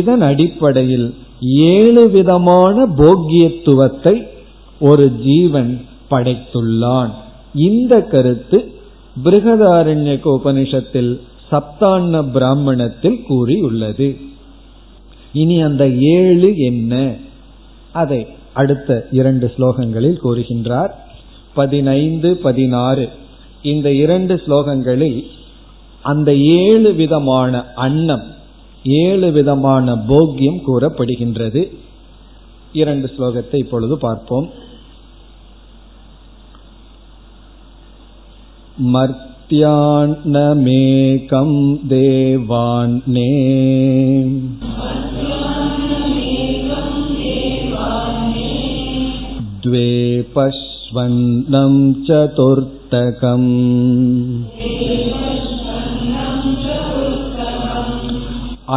இதன் அடிப்படையில் ஏழு விதமான போக்கியத்துவத்தை ஒரு ஜீவன் படைத்துள்ளான். இந்த கருத்து பிருகதாரண்யக உபனிஷத்தில் சப்தான்ன பிராமணத்தில் கூறியுள்ளது. இனி அந்த ஏழு என்ன, அதை அடுத்த இரண்டு ஸ்லோகங்களில் கூறுகின்றார். பதினைந்து பதினாறு இந்த இரண்டு ஸ்லோகங்களில் அந்த ஏழு விதமான அன்னம், ஏழு விதமான போக்கியம் கூறப்படுகின்றது. இரண்டு ஸ்லோகத்தை இப்பொழுது பார்ப்போம். மர்த்யான்னமேகம் தேவான்னே த்வே பஷ்வன்னம் சதுர்த்தகம்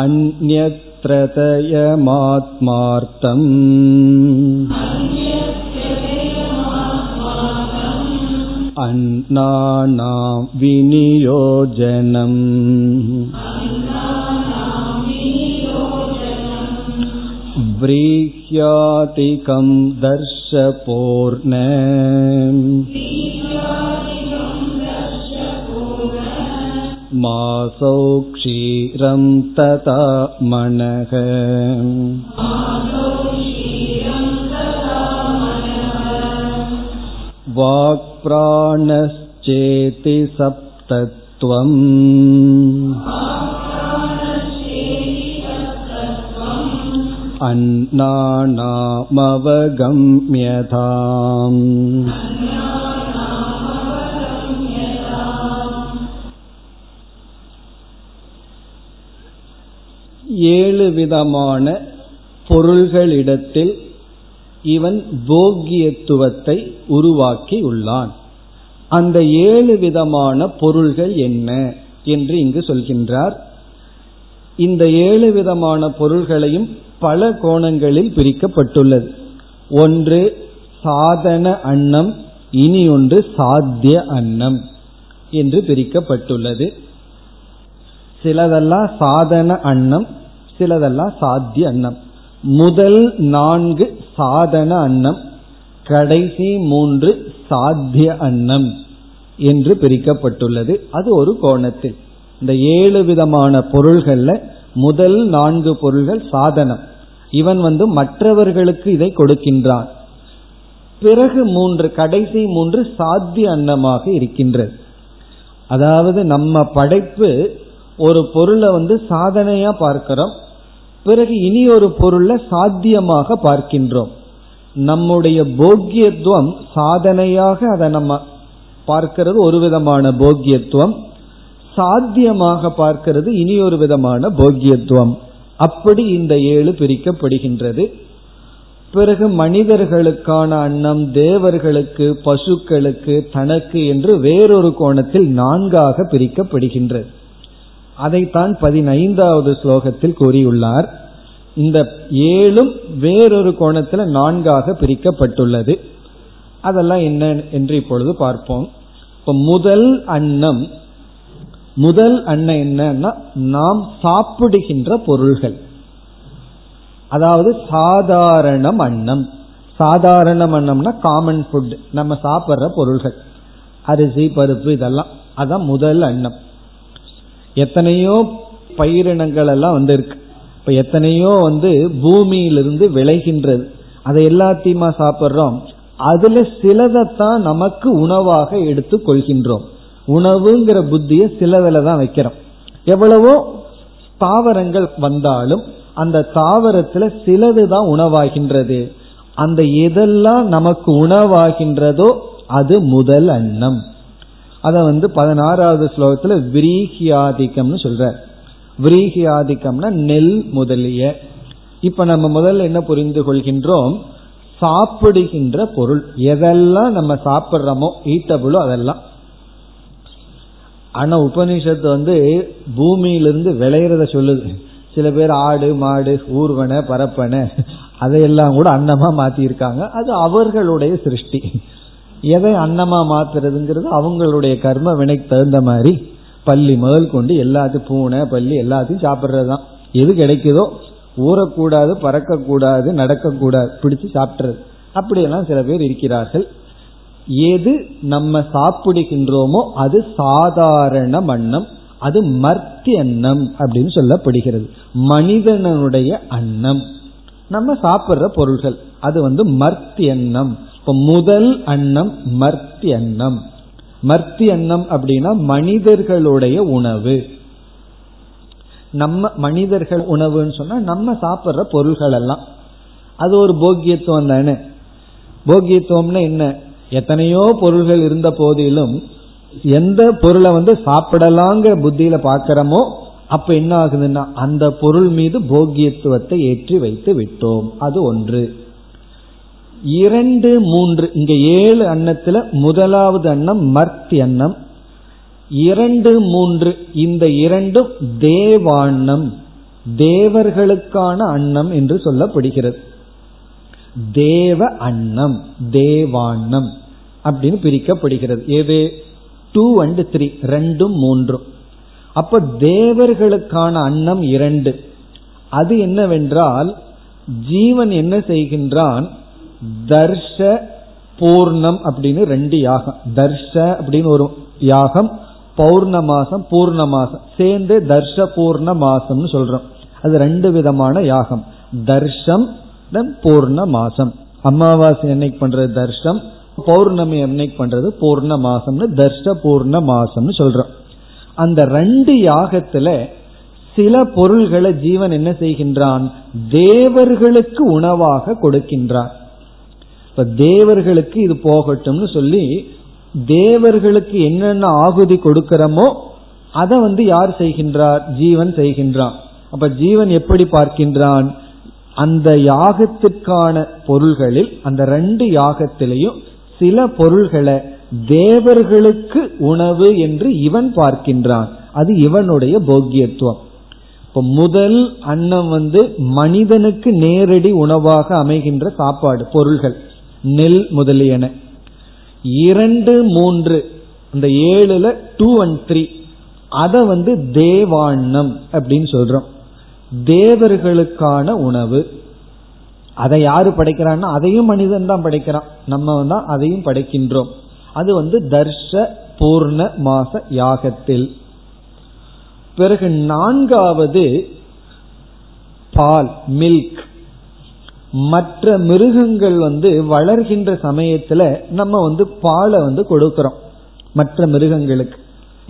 அந்யத்ரதயமாத்மார்த்தம் அன்னானாம் விநியோஜனம் வ்ரீஹ்யாதிகம் தர்ஷபூர்ணம் மாசோக்ஷீரம் ததா மனகம். வாக் பிராணச்சேதி சப்தத்வம் அன்னானாமவகம்யதாம். ஏழு விதமான பொருள்களிடத்தில் இவன் போக்கியத்துவத்தை உருவாக்கி உள்ளான். அந்த ஏழு விதமான பொருள்கள் என்ன என்று இங்கு சொல்கின்றார். இந்த ஏழு விதமான பொருள்களையும் பல கோணங்களில் பிரிக்கப்பட்டுள்ளது. ஒன்று சாதன அன்னம், இனி ஒன்று சாத்திய அன்னம் என்று பிரிக்கப்பட்டுள்ளது. சிலதெல்லாம் சாதன அன்னம், சிலதெல்லாம் சாத்திய அன்னம். முதல் நான்கு சாதன அன்னம், கடைசி மூன்று சாத்திய அன்னம் என்று பிரிக்கப்பட்டுள்ளது. அது ஒரு கோணத்தில். இந்த ஏழு விதமான பொருள்கள்ல முதல் நான்கு பொருள்கள் சாதனம், இவன் வந்து மற்றவர்களுக்கு இதை கொடுக்கின்றான். பிறகு மூன்று, கடைசி மூன்று சாத்திய அன்னமாக இருக்கின்றது. அதாவது நம்ம படைப்பு ஒரு பொருளை வந்து சாதனையா பார்க்கிறோம், பிறகு இனி ஒரு பொருளை சாத்தியமாக பார்க்கின்றோம். நம்முடைய போக்கியத்துவம் சாதனையாக அதை நம்ம பார்க்கிறது ஒரு விதமான போக்கியத்துவம், சாத்தியமாக பார்க்கிறது இனி ஒரு விதமான போக்கியத்துவம். அப்படி இந்த ஏழு பிரிக்கப்படுகின்றது. பிறகு மனிதர்களுக்கான அன்னம், தேவர்களுக்கு, பசுக்களுக்கு, தனக்கு என்று வேறொரு கோணத்தில் நான்காக பிரிக்கப்படுகின்றது. அதைத்தான் பதினைந்தாவது ஸ்லோகத்தில் கூறியுள்ளார். இந்த ஏழும் வேறொரு கோணத்தில் நான்காக பிரிக்கப்பட்டுள்ளது. அதெல்லாம் என்ன என்று இப்பொழுது பார்ப்போம். இப்போ முதல் அன்னம், முதல் அன்னம் என்னன்னா நாம் சாப்பிடுகின்ற பொருள்கள், அதாவது சாதாரணம் அன்னம். சாதாரணம் அன்னம்னா காமன் ஃபுட், நம்ம சாப்பிட்ற பொருள்கள். அரிசி பருப்பு இதெல்லாம், அதான் முதல் அன்னம். எத்தனையோ பயிரினங்கள் எல்லாம் வந்து இருக்கு, இப்ப எத்தனையோ வந்து பூமியிலிருந்து விளைகின்றது, அதை எல்லாத்தையுமா சாப்பிட்றோம். அதுல சிலதைத்தான் நமக்கு உணவாக எடுத்து கொள்கின்றோம். உணவுங்கிற புத்தியை சிலதில் தான் வைக்கிறோம். எவ்வளவோ தாவரங்கள் வந்தாலும் அந்த தாவரத்துல சிலதுதான் உணவாகின்றது. அந்த எதெல்லாம் நமக்கு உணவாகின்றதோ அது முதல் அன்னம். அத வந்து பதினாறாவது ஸ்லோகத்துல விரீகியாதிக்கம்னு சொல்ற. விரீகியாதிக்கம்னா நெல் முதலிய. இப்ப நம்ம முதல்ல என்ன புரிந்து கொள்கின்றோம், சாப்பிடுகின்ற பொருள் எதெல்லாம் நம்ம சாப்பிட்றோமோ ஈட்டபுளோ அதெல்லாம். ஆனா உபனிஷத்து வந்து பூமியிலிருந்து விளையிறத சொல்லுது. சில பேர் ஆடு மாடு ஊர்வன பரப்பன அதையெல்லாம் கூட அன்னமா மாத்திருக்காங்க. அது அவர்களுடைய சிருஷ்டி. எதை அன்னமா மாத்துறதுங்கிறது அவங்களுடைய கர்ம வினைக்கு தகுந்த மாதிரி. பள்ளி முதல் கொண்டு எல்லாத்தையும் பூனை பள்ளி எல்லாத்தையும் சாப்பிட்றதுதான். எது கிடைக்குதோ, ஊறக்கூடாது, பறக்கக்கூடாது, நடக்கக்கூடாது, பிடிச்சு சாப்பிட்றது. அப்படியெல்லாம் சில பேர் இருக்கிறார்கள். எது நம்ம சாப்பிடுகின்றோமோ அது சாதாரண அன்னம், அது மர்த்திய அன்னம் அப்படின்னு சொல்லப்படுகிறது. மனிதனுடைய அன்னம் நம்ம சாப்பிட்ற பொருள்கள் அது வந்து மர்த்திய அன்னம். இப்போ முதல் அன்னம் மர்த்திய அன்னம். மர்த்திய அன்னம் அப்படின்னா மனிதர்களுடைய உணவு. நம்ம மனிதர்கள் உணவுன்னு சொன்னா நம்ம சாப்பிட்ற பொருள்கள் எல்லாம். அது ஒரு போக்கியத்துவம் தானே. போக்கியத்துவம்னா என்ன, எத்தனையோ பொருள்கள் இருந்த போதிலும் எந்த பொருளை வந்து சாப்பிடலாங்கிற புத்தியில பாக்கிறோமோ அப்ப என்ன ஆகுதுன்னா அந்த பொருள் மீது போக்கியத்துவத்தை ஏற்றி வைத்து விட்டோம். அது ஒன்று. இரண்டு மூன்று, இங்க ஏழு அன்னத்துல முதலாவது அன்னம் மர்த்தி அன்னம். இரண்டு மூன்று, இந்த இரண்டும் தேவான்னம், தேவர்களுக்கான அன்னம் என்று சொல்லப்படுகிறது. தேவ அன்னம் தேவான்னம் அப்படின்னு பிரிக்கப்படுகிறது. எது டூ அண்ட் த்ரீ, ரெண்டும் மூன்றும். அப்ப தேவர்களுக்கான அன்னம் இரண்டு. அது என்னவென்றால் ஜீவன் என்ன செய்கின்றான், தர்ஷ பூர்ணம் அப்படின்னு ரெண்டு யாகம். தர்ஷ அப்படின்னு ஒரு யாகம், பௌர்ணமாசம் பூர்ணமாசம் சேர்ந்து தர்ஷ பூர்ண மாசம்னு சொல்றோம். அது ரெண்டு விதமான யாகம், தர்ஷம் பூர்ண மாசம். அமாவாசை என்னைக்கு பண்றது தர்ஷம், பௌர்ணமி என்னைக்கு பண்றது பூர்ண மாசம்னு தர்ஷ பூர்ண மாசம்னு சொல்றோம். அந்த ரெண்டு யாகத்துல சில பொருள்களை ஜீவன் என்ன செய்கின்றான், தேவர்களுக்கு உணவாக கொடுக்கின்றான். இப்ப தேவர்களுக்கு இது போகட்டும்னு சொல்லி தேவர்களுக்கு என்னென்ன ஆகுதி கொடுக்கிறோமோ அதை வந்து யார் செய்கின்றார், ஜீவன் செய்கின்றான். அப்ப ஜீவன் எப்படி பார்க்கின்றான், அந்த யாகத்திற்கான பொருள்களில் அந்த ரெண்டு யாகத்திலையும் சில பொருள்களை தேவர்களுக்கு உணவு என்று இவன் பார்க்கின்றான். அது இவனுடைய போக்கியத்துவம். இப்போ முதல் அன்னம் வந்து மனிதனுக்கு நேரடி உணவாக அமைகின்ற சாப்பாடு பொருள்கள் நெல் முதலியன. இரண்டு மூன்று, இந்த ஏழுல டூ அண்ட் த்ரீ, அதை வந்து தேவான்னம் அப்படின்னு சொல்றோம். தேவர்களுக்கான உணவு அதை யாரு படைக்கிறான்னா அதையும் மனிதன் தான் படைக்கிறான், நம்ம தான் அதையும் படைக்கின்றோம். அது வந்து தர்ஷ பூர்ண மாச யாகத்தில். பிறகு நான்காவது பால் மில்க். மற்ற மிருகங்கள் வந்து வளர்கின்ற சமயத்துல நம்ம வந்து பாலை வந்து கொடுக்கிறோம் மற்ற மிருகங்களுக்கு.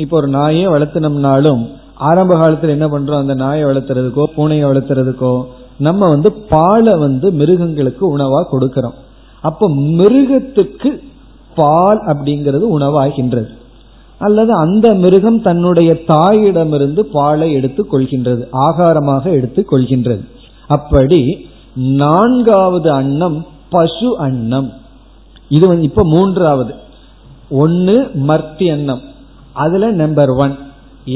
இப்போ ஒரு நாயை வளர்த்தினோம்னாலும் ஆரம்ப காலத்துல என்ன பண்றோம், அந்த நாயை வளர்த்துறதுக்கோ பூனையை வளர்த்துறதுக்கோ நம்ம வந்து பாலை வந்து மிருகங்களுக்கு உணவா கொடுக்கிறோம். அப்ப மிருகத்துக்கு பால் அப்படிங்கிறது உணவாகின்றது, அல்லது அந்த மிருகம் தன்னுடைய தாயிடமிருந்து பாலை எடுத்துக் கொள்கின்றது, ஆகாரமாக எடுத்துக் கொள்கின்றது. அப்படி நான்காவது அன்னம் பசு அன்னம். இது வந்து இப்ப மூன்றாவது ஒன்னு மர்த்தி அன்னம், அதுல நம்பர் ஒன்.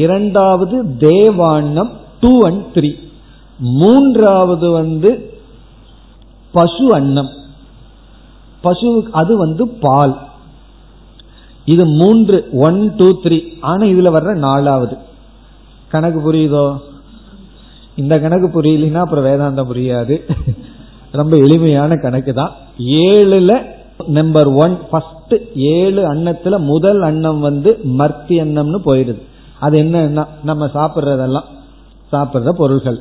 இரண்டாவது தேவான்னம் டூ அண்ட் த்ரீ. மூன்றாவது வந்து பசு அன்னம், பசு அது வந்து பால். இது மூன்று, ஒன் டூ த்ரீ. ஆனா இதுல வர்ற நாலாவது கணக்கு புரியுதோ? இந்த கணக்கு புரியலன்னா அப்புறம் வேதாந்தம் புரியாது. ரொம்ப எளிமையான கணக்கு தான். ஏழுல நம்பர் ஒன் ஃபர்ஸ்ட் ஃபர்ஸ்ட் ஏழு அன்னத்துல முதல் அன்னம் வந்து மர்த்தி அன்னம்னு போயிடுது. அது என்னன்னா நம்ம சாப்பிட்றதெல்லாம் சாப்பிட்ற பொருள்கள்.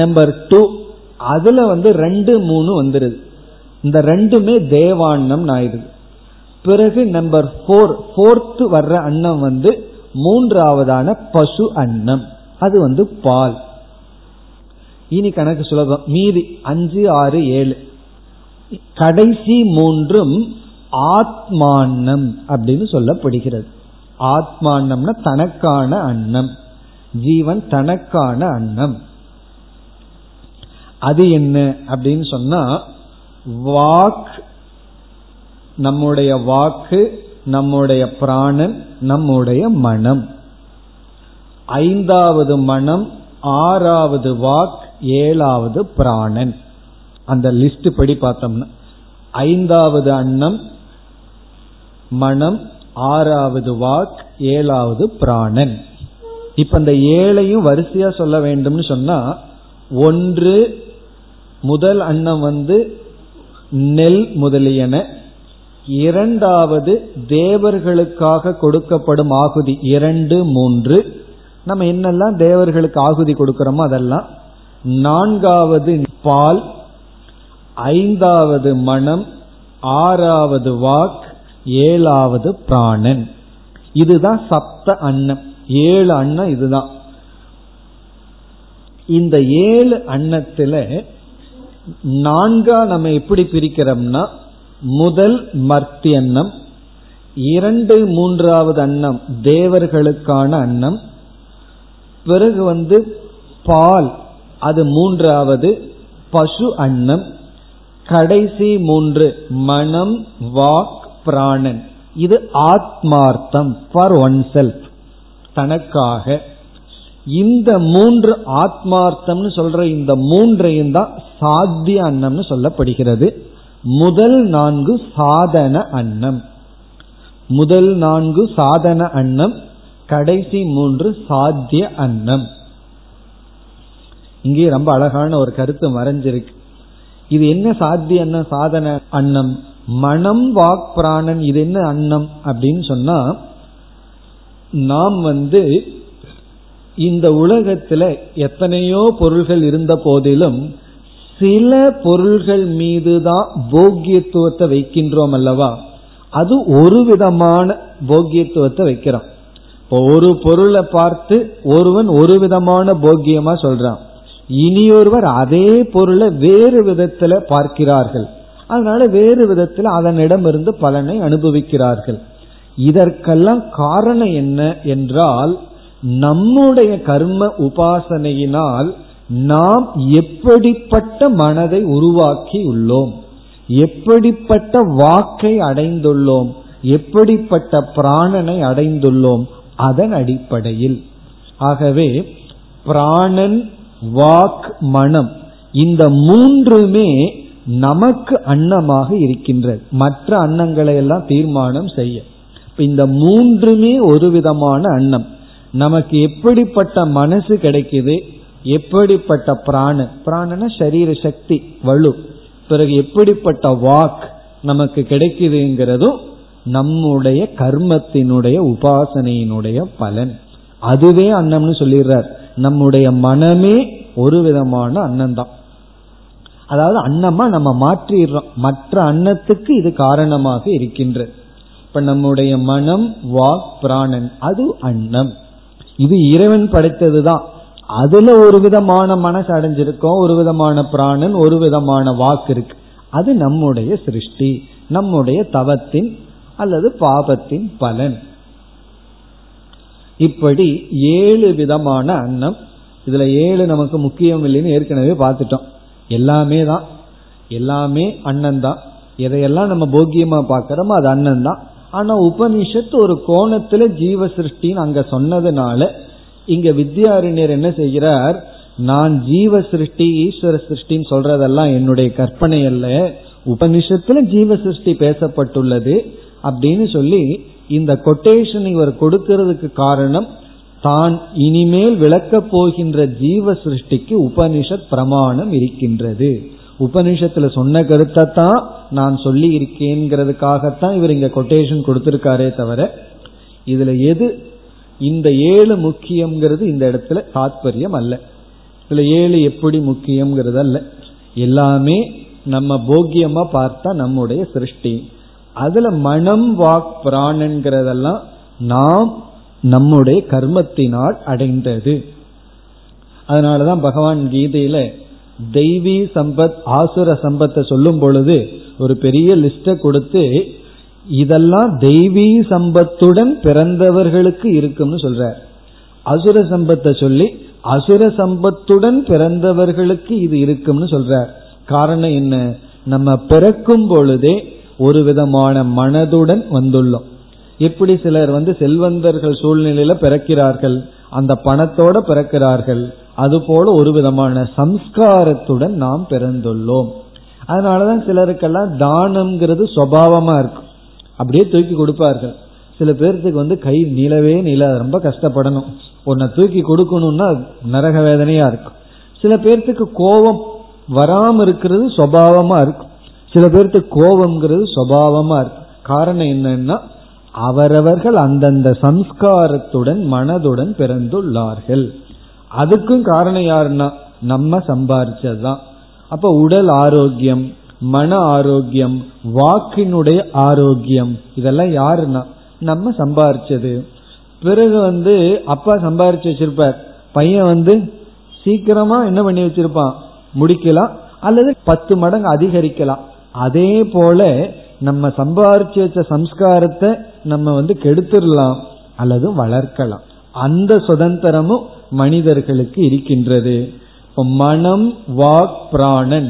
நம்பர் டூ, அதுல வந்து ரெண்டு மூணு வந்துருது. இந்த ரெண்டுமே தேவாண்ணம் ஆயிடுது. பிறகு நம்பர் ஃபோர், ஃபோர்த் வர்ற அன்னம் வந்து மூன்றாவதான பசு அன்னம், அது வந்து பால். இனி கணக்கு சுலபம். மீதி அஞ்சு ஆறு ஏழு கடைசி மூன்றும் ஆத்மாண்ணம் அப்படின்னு சொல்லப்படுகிறது. ஆத்மாண்ணம்னா தனக்கான அன்னம், ஜீவன் தனக்கான அன்னம். அது என்ன அப்படின்னு சொன்னா, வாக், நம்முடைய வாக்கு, நம்முடைய பிராணன், நம்முடைய மனம், ஐந்தாவது மனம், ஆறாவது வாக், ஏழாவது பிராணன். அந்த லிஸ்ட் படி பார்த்தோம்னா ஐந்தாவது அன்னம் மனம், ஆறாவது வாக், ஏழாவது பிராணன். இப்ப இந்த ஏழையும் வரிசையா சொல்ல வேண்டும்னு சொன்னா, ஒன்று முதல் அன்னம் வந்து நெல் முதலியன, இரண்டாவது தேவர்களுக்காக கொடுக்கப்படும் ஆகுதி, இரண்டு மூன்று நம்ம என்னெல்லாம் தேவர்களுக்கு ஆகுதி கொடுக்கிறோமோ அதெல்லாம், நான்காவது பால், ஐந்தாவது மனம், ஆறாவது வாக், ஏழாவது பிராணன். இதுதான் சப்த அன்னம். ஏழு அன்னம் இதுதான். இந்த ஏழு அன்னத்துல நான்கா நம்ம எப்படி பிரிக்கிறோம்னா, முதல் மர்த்தி அன்னம், இரண்டு மூன்றாவது அன்னம் தேவர்களுக்கான அன்னம், பிறகு வந்து பால் அது மூன்றாவது, பசு அன்னம், கடைசி மூன்று மனம் வாக் பிராணன். இது ஆத்மார்த்தம், ஃபார் ஒன் செல்ஃப், தனக்காக. இந்த மூன்று ஆத்மார்த்தம்னு சொல்ற இந்த மூன்றையும் தான் சாத்திய அன்னம்னு சொல்லப்படுகிறது. முதல் நான்கு சாதன அன்னம், முதல் நான்கு சாதன அன்னம், கடைசி மூன்று சாத்திய அன்னம். இங்கே ரொம்ப அழகான ஒரு கருத்து மறைஞ்சிருக்கு. இது என்ன சாத்திய அன்னம், சாதன அன்னம்? மனம் வாக் பிராணன் இது என்ன அன்னம் அப்படின்னு சொன்னா, நாம் வந்து இந்த உலகத்துல எத்தனையோ பொருள்கள் இருந்த போதிலும் சில பொருள்கள் மீதுதான் போக்கியத்துவத்தை வைக்கின்றோம் அல்லவா? அது ஒரு விதமான போக்கியத்துவத்தை வைக்கிறோம். இப்போ ஒரு பொருளை பார்த்து ஒருவன் ஒரு விதமான போக்கியமா சொல்றான், இனியொருவர் அதே பொருளை வேறு விதத்துல பார்க்கிறார்கள், அதனால வேறு விதத்துல அதனிடமிருந்து பலனை அனுபவிக்கிறார்கள். இதற்கெல்லாம் காரணம் என்ன என்றால், நம்முடைய கர்ம உபாசனையினால் நாம் எப்படிப்பட்ட மனதை உருவாக்கி உள்ளோம், எப்படிப்பட்ட வாக்கை அடைந்துள்ளோம், எப்படிப்பட்ட பிராணனை அடைந்துள்ளோம், அதன் அடிப்படையில். ஆகவே பிராணன் வாக் மனம் இந்த மூன்றுமே நமக்கு அன்னமாக இருக்கின்றது. மற்ற அன்னங்களை எல்லாம் தீர்மானம் செய்ய இந்த மூன்றுமே ஒரு விதமான அன்னம். நமக்கு எப்படிப்பட்ட மனசு கிடைக்குது, எப்படிப்பட்ட பிராணன், பிராணன சரீர சக்தி வலு, பிறகு எப்படிப்பட்ட வாக் நமக்கு கிடைக்குதுங்கிறதும் நம்முடைய கர்மத்தினுடைய உபாசனையினுடைய பலன். அதுவே அன்னம்னு சொல்லிடுறார். நம்முடைய மனமே ஒரு விதமான அன்னம்தான். அதாவது அன்னமா நம்ம மாற்றிடுறோம், மற்ற அன்னத்துக்கு இது காரணமாக இருக்கின்றது. இப்ப நம்முடைய மனம் வாக் பிராணன் அது அன்னம். இது இறைவன் படைத்ததுதான். அதுல ஒரு விதமான மனசு அடைஞ்சிருக்கோம், ஒரு விதமான பிராணன், ஒரு விதமான வாக்கு இருக்கு. அது நம்முடைய சிருஷ்டி, நம்முடைய தவத்தின் அல்லது பாபத்தின் பலன். இப்படி ஏழு விதமான அன்னம். இதுல ஏழு நமக்கு முக்கியம் இல்லைன்னு ஏற்கனவே பார்த்துட்டோம். எல்லாமே தான், எல்லாமே அன்னம்தான். எதையெல்லாம் நம்ம போக்கியமா பார்க்கிறோமோ அது அன்னம்தான். ஆனா உபனிஷத்து ஒரு கோணத்துல ஜீவ சிருஷ்டின்னு அங்க சொன்னதுனால இங்க வித்யாரண்யர் என்ன செய்கிறார், நான் ஜீவ சிருஷ்டி ஈஸ்வர சிருஷ்டின்னு சொல்றதெல்லாம் என்னுடைய கற்பனை அல்ல, உபனிஷத்துல ஜீவ சிருஷ்டி பேசப்பட்டுள்ளது அப்படின்னு சொல்லி இந்த கொட்டேஷன் இவர் கொடுக்கிறதுக்கு காரணம், தான் இனிமேல் விளக்க போகின்ற ஜீவ சிருஷ்டிக்கு உபனிஷத் பிரமாணம் இருக்கின்றது, உபனிஷத்துல சொன்ன கருத்தை தான் நான் சொல்லி இருக்கேங்கிறதுக்காகத்தான் இவர் இங்க கொட்டேஷன் கொடுத்திருக்காரே தவிர இதுல எது இந்த ஏழு முக்கியம்ங்கிறது இந்த இடத்துல தாத்பரியம் அல்ல. இதுல ஏழு எப்படி முக்கியம்ங்கிறது அல்ல, எல்லாமே நம்ம போக்கியமா பார்த்தா நம்முடைய சிருஷ்டி. அதுல மனம் வாக் பிராணங்கிறதெல்லாம் நாம் நம்முடைய கர்மத்தினால் அடைந்தது. அதனாலதான் பகவான் கீதையில தெய்வீ சம்பத் ஆசுர சம்பத்தை சொல்லும் பொழுது ஒரு பெரிய லிஸ்ட கொடுத்து இதெல்லாம் தெய்வீ சம்பத்துடன் பிறந்தவர்களுக்கு இருக்கும்னு சொல்றார். அசுர சம்பத்தை சொல்லி அசுர சம்பத்துடன் பிறந்தவர்களுக்கு இது இருக்கும்னு சொல்றார். காரணம் என்ன, நம்ம பிறக்கும் பொழுதே ஒரு விதமான மனதுடன் வந்துள்ளோம். எப்படி சிலர் வந்து செல்வந்தர்கள் சூழ்நிலையில பிறக்கிறார்கள், அந்த பணத்தோட பிறக்கிறார்கள், அதுபோல ஒரு விதமான சம்ஸ்காரத்துடன் நாம் பிறந்துள்ளோம். அதனாலதான் சிலருக்கெல்லாம் தானம்ங்கிறது சுபாவமா இருக்கும், அப்படியே தூக்கி கொடுப்பார்கள். சில பேர்த்துக்கு வந்து கை நீளவே நீள ரொம்ப கஷ்டப்படணும், ஒன்ன தூக்கி கொடுக்கணும்னா நரக வேதனையா இருக்கும். சில பேர்த்துக்கு கோபம் வராம இருக்கிறது சுபாவமா இருக்கும், சில பேர்த்துக்கு கோபம்ங்கிறது சுபாவமா இருக்கும். காரணம் என்னன்னா அவரவர்கள் அந்தந்த சம்ஸ்காரத்துடன் மனதுடன் பிறந்துள்ளார்கள். அதுக்கும் காரணம் யாருன்னா நம்ம சம்பாரிச்சதுதான். அப்ப உடல் ஆரோக்கியம், மன ஆரோக்கியம், வாக்கினுடைய ஆரோக்கியம், இதெல்லாம் யாருன்னா நம்ம சம்பாரிச்சது. பிறகு வந்து அப்பா சம்பாரிச்சு வச்சிருப்பார், பையன் வந்து சீக்கிரமா என்ன பண்ணி வச்சிருப்பான், முடிக்கலாம் அல்லது பத்து மடங்கு அதிகரிக்கலாம். அதே போல நம்ம சம்பாரிச்சு வச்ச சம்ஸ்காரத்தை நம்ம வந்து கெடுத்துடலாம் அல்லது வளர்க்கலாம். அந்த சுதந்திரமும் மனிதர்களுக்கு இருக்கின்றது. மனம் வாக் பிராணன்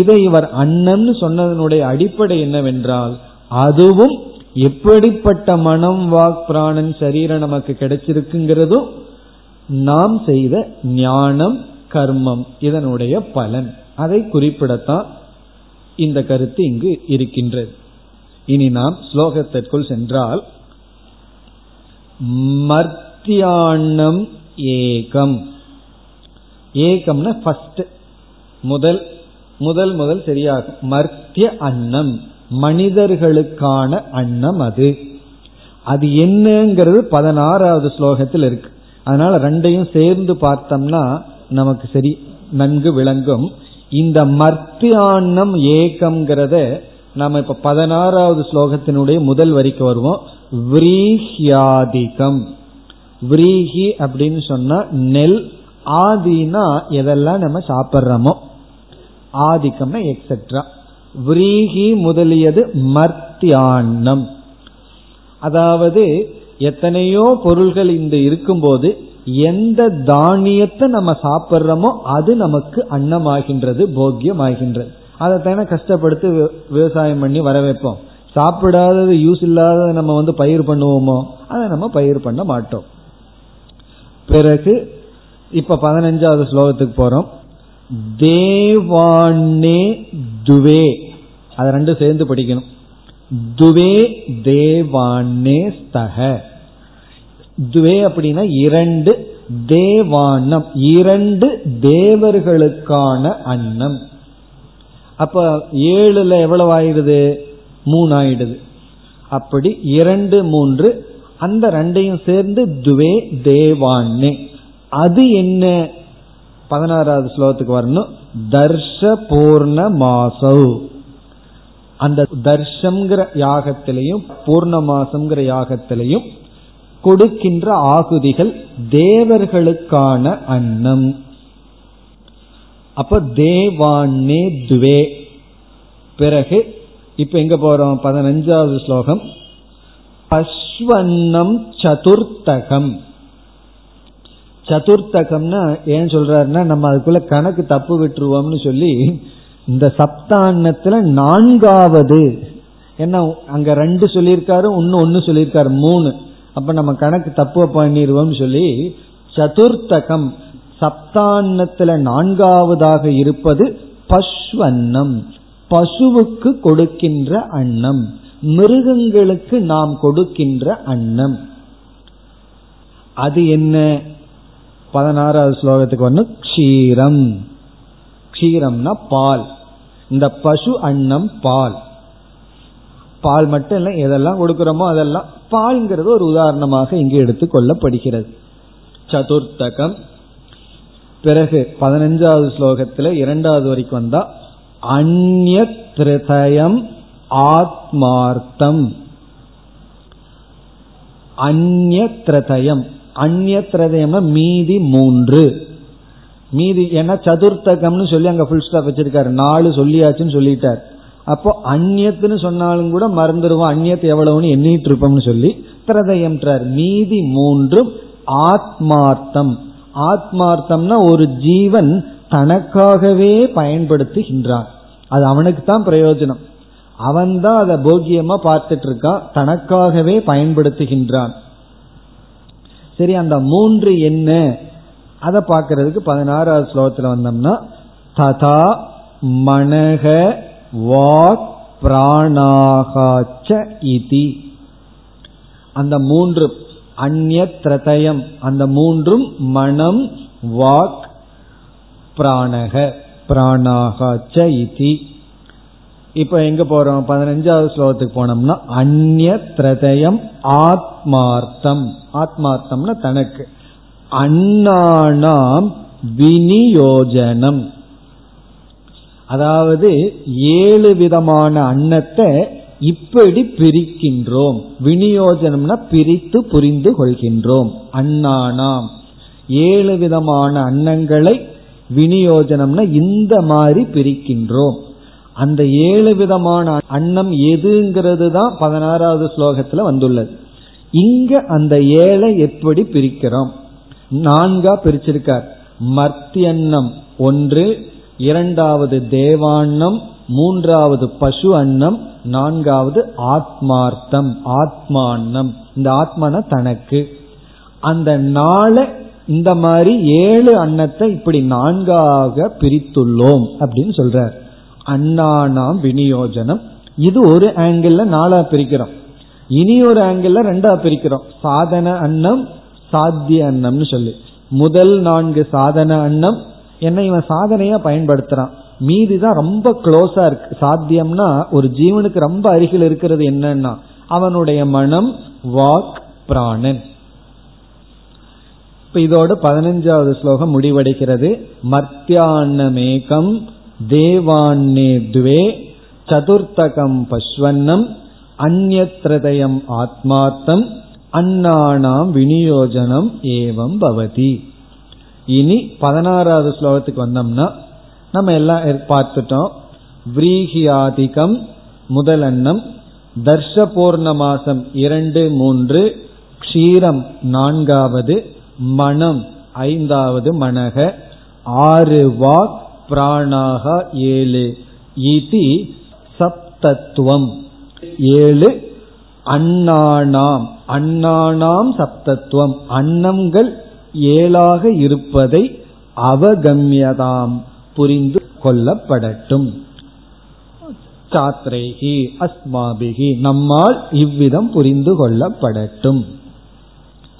இதை இவர் அன்னம்னு சொன்னதனுடைய அடிப்படை என்னவென்றால் அதுவும் எப்படிப்பட்ட மனம் வாக் பிராணன் சரீரம் நமக்கு கிடைச்சிருக்குங்கிறதும் நாம் செய்த ஞானம் கர்மம் இதனுடைய பலன். அதை குறிப்பிடத்தான் இந்த கருத்து இங்கு இருக்கின்றது. இனி நாம் ஸ்லோகத்திற்குள் சென்றால் மர்த்தியாண்ணம் ஏகம், ஏகம்னா ஃபர்ஸ்ட் முதல் முதல் முதல் சரியாகும். மர்த்திய அன்னம் மனிதர்களுக்கான அன்னம், அது அது என்னங்கிறது பதினாறாவது ஸ்லோகத்தில் இருக்கு. அதனால ரெண்டையும் சேர்ந்து பார்த்தோம்னா நமக்கு சரி நன்கு விளங்கும். இந்த மர்த்தியாண்ணம் ஏகம்ங்கிறத நம்ம இப்ப பதினாறாவது ஸ்லோகத்தினுடைய முதல் வரிக்கு வருவோம். விரீஹியாதிகம், விரீஹி அப்படின்னு சொன்னா நெல், ஆதினா எதெல்லாம் நம்ம சாப்பிட்றோமோ, ஆதிக்கம்னா எக்ஸெட்ரா. விரீஹி முதலியது மர்த்தியாண்ணம். அதாவது எத்தனையோ பொருள்கள் இந்த இருக்கும்போது எந்த தானியத்தை நம்ம சாப்பிட்றோமோ அது நமக்கு அன்னமாகின்றது, போக்கியம் ஆகின்றது. அதைத்தானே கஷ்டப்படுத்தி விவசாயம் பண்ணி வர வைப்போம். சாப்பிடாதது யூஸ் இல்லாத நம்ம வந்து பயிர் பண்ணுவோமோ, அதை நம்ம பயிர் பண்ண மாட்டோம். பிறகு இப்ப பதினஞ்சாவது ஸ்லோகத்துக்கு போறோம். தேவானே துவே, அது ரெண்டும் சேர்ந்து படிக்கணும். துவே தேவானே ஸ்தஹ, துவே அப்படின்னா இரண்டு, தேவானம் இரண்டு தேவர்களுக்கான அன்னம். அப்ப ஏழுல எவ்வளவு ஆயிடுது, மூணு ஆயிடுது. அப்படி இரண்டு மூன்று, அந்த ரெண்டையும் சேர்ந்து துவே தேவானே. அது என்ன, பதினாறாவது ஸ்லோகத்துக்கு வரணும். தர்ஷ பூர்ண மாசவ், அந்த தர்ஷம்ங்கிற யாகத்திலையும் பூர்ண மாசம்ங்கிற யாகத்திலையும் கொடுக்கின்ற ஆகுதிகள் தேவர்களுக்கான அன்னம். அப்ப தேவானே துவே. பிறகு இப்ப எங்க போறோம், பதினஞ்சாவது ஸ்லோகம். பஸ்வன்னம் சதுர்த்தகம், சதுர்த்தகம்னா ஏன் சொல்றாருன்னா நம்ம அதுக்குள்ள கணக்கு தப்பு விட்டுருவோம்னு சொல்லி இந்த சப்தான்னத்துல நான்காவது, ஏன்னா அங்க ரெண்டு சொல்லியிருக்காரு, இன்னும் ஒன்னு சொல்லியிருக்காரு, மூணு. அப்ப நம்ம கணக்கு தப்பு பண்ணிடுவோம்னு சொல்லி சதுர்த்தகம் சப்தான்னத்துல நான்காவதாக இருப்பது பஸ்வன்னம், பசுவுக்கு கொடுக்கின்ற அன்னம், மிருகங்களுக்கு நாம் கொடுக்கின்ற அன்னம். அது என்ன, பதினாறாவது ஸ்லோகத்துக்கு வந்து க்ஷீரம், க்ஷீரம்னா பால். இந்த பசு அன்னம் பால், பால் மட்டும் இல்லை, எதெல்லாம் கொடுக்கிறோமோ அதெல்லாம் பால்ங்கிறது ஒரு உதாரணமாக இங்கு எடுத்துக்கொள்ளப்படுகிறது. சதுர்த்தகம். பிறகு பதினஞ்சாவது ஸ்லோகத்தில் இரண்டாவது வரைக்கும் வந்தா அந்ய திருதயம் ஆத்மார்த்தம். அந்ய திருதயம், அந்ய திருதயம் மீதி மூன்று, மீதி ஏன்னா சதுர்த்தகம்னு சொல்லி அங்க ஃபுல் ஸ்டாப் வச்சிருக்காரு, நாலு சொல்லியாச்சுன்னு சொல்லிட்டார். அப்போ அந்நியத்துன்னு சொன்னாலும் கூட மறந்துடுவோம் அந்நியத்து எவ்வளவுன்னு எண்ணிட்டு இருப்போம்னு சொல்லி திரதயம் மீதி மூன்றும் ஆத்மார்த்தம். ஆத்மார்த்தம்னா ஒரு ஜீவன் தனக்காகவே பயன்படுத்துகின்றான், அது அவனுக்கு தான் பிரயோஜனம், அவன்தான் அதை போகியமா பார்த்துட்டு இருக்கான், தனக்காகவே பயன்படுத்துகின்றான். சரி, அந்த மூன்று என்ன அதை பார்க்கறதுக்கு பதினாறாவது ஸ்லோகத்தில் வந்தோம்னா ததா மனக வாக் பிராணாகாச்ச இதி, அந்த மூன்று அந்யத்ரதயம், அந்த மூன்றும் மனம் வாக் பிராணக பிராணாகாச்ச இதி. இப்ப எங்க போறோம், பதினஞ்சாவது ஸ்லோகத்துக்கு போனோம்னா அந்யத்ரதயம் ஆத்மார்த்தம். ஆத்மார்த்தம்னா தனக்கு, அண்ணானாம் விநியோஜனம், அதாவது ஏழு விதமான அன்னத்தை இப்படி பிரிக்கின்றோம். விநியோஜனம்னா பிரித்து புரிந்து கொள்கின்றோம். அண்ணானாம் ஏழு விதமான அன்னங்களை விநியோஜனம்னா இந்த மாதிரி பிரிக்கின்றோம். அந்த ஏழு விதமான அன்னம் எதுங்கிறது தான் பதினாறாவது ஸ்லோகத்துல வந்துள்ளது. இங்க அந்த ஏழை எப்படி பிரிக்கிறோம், நான்கா பிரிச்சிருக்கார். மர்த்தியன்னம் ஒன்று, இரண்டாவது தேவான்னம், மூன்றாவது பசு அன்னம், நான்காவது ஆத்மார்த்தம் ஆத்மான்னம். இந்த ஆத்மான தனக்கு, அந்த நாளை இந்த மாதிரி ஏழு அன்னத்தை இப்படி நான்காக பிரித்துள்ளோம் அப்படின்னு சொல்றார். அண்ணானாம் விநியோஜனம், இது ஒரு ஆங்கிள் நாலா பிரிக்கிறோம். இனி ஒரு ஆங்கிள் ரெண்டா பிரிக்கிறோம், சாதன அன்னம் சாத்திய அன்னம்னு சொல்லி. முதல் நான்கு சாதன அன்னம், என்ன இவன் சாதனையா பயன்படுத்துறான், மீதிதான் ரொம்ப க்ளோஸா இருக்கு. சாத்தியம்னா ஒரு ஜீவனுக்கு ரொம்ப அருகில் இருக்கிறது என்னன்னா அவனுடைய மனம் வாக் பிராணன். இப்ப இதோடு பதினஞ்சாவது ஸ்லோகம் முடிவடைகிறது. மர்த்தியான்னமேகம் தேவான்னே துவே சதுர்த்தகம் பஸ்வன்னம் அந்யத்ரதயம் ஆத்மார்த்தம் அண்ணானாம் விநியோஜனம் ஏவம் பவதி. இனி பதினாறாவது ஸ்லோகத்துக்கு வந்தோம்னா நம்ம எல்லாம் பார்த்துட்டோம். விரீஹியாதிகம் முதல் அன்னம், தர்ஷ பூர்ணமாசம் இரண்டு மூன்று, க்ஷீரம் நான்காவது, மனம் ஐந்தாவது மனக, ஆறு வாக் பிராணாக ஏழு, இதி சப்தத்துவம் ஏழு, அண்ணானாம் அண்ணானாம் சப்தத்துவம் அன்னங்கள் ஏழாக இருப்பதை அவகம்யதாம் புரிந்து கொள்ளப்படட்டும். சாத்ரேஹி அஸ்மாபிஹி நம்மால் இவ்விதம் புரிந்து கொள்ளப்படட்டும்.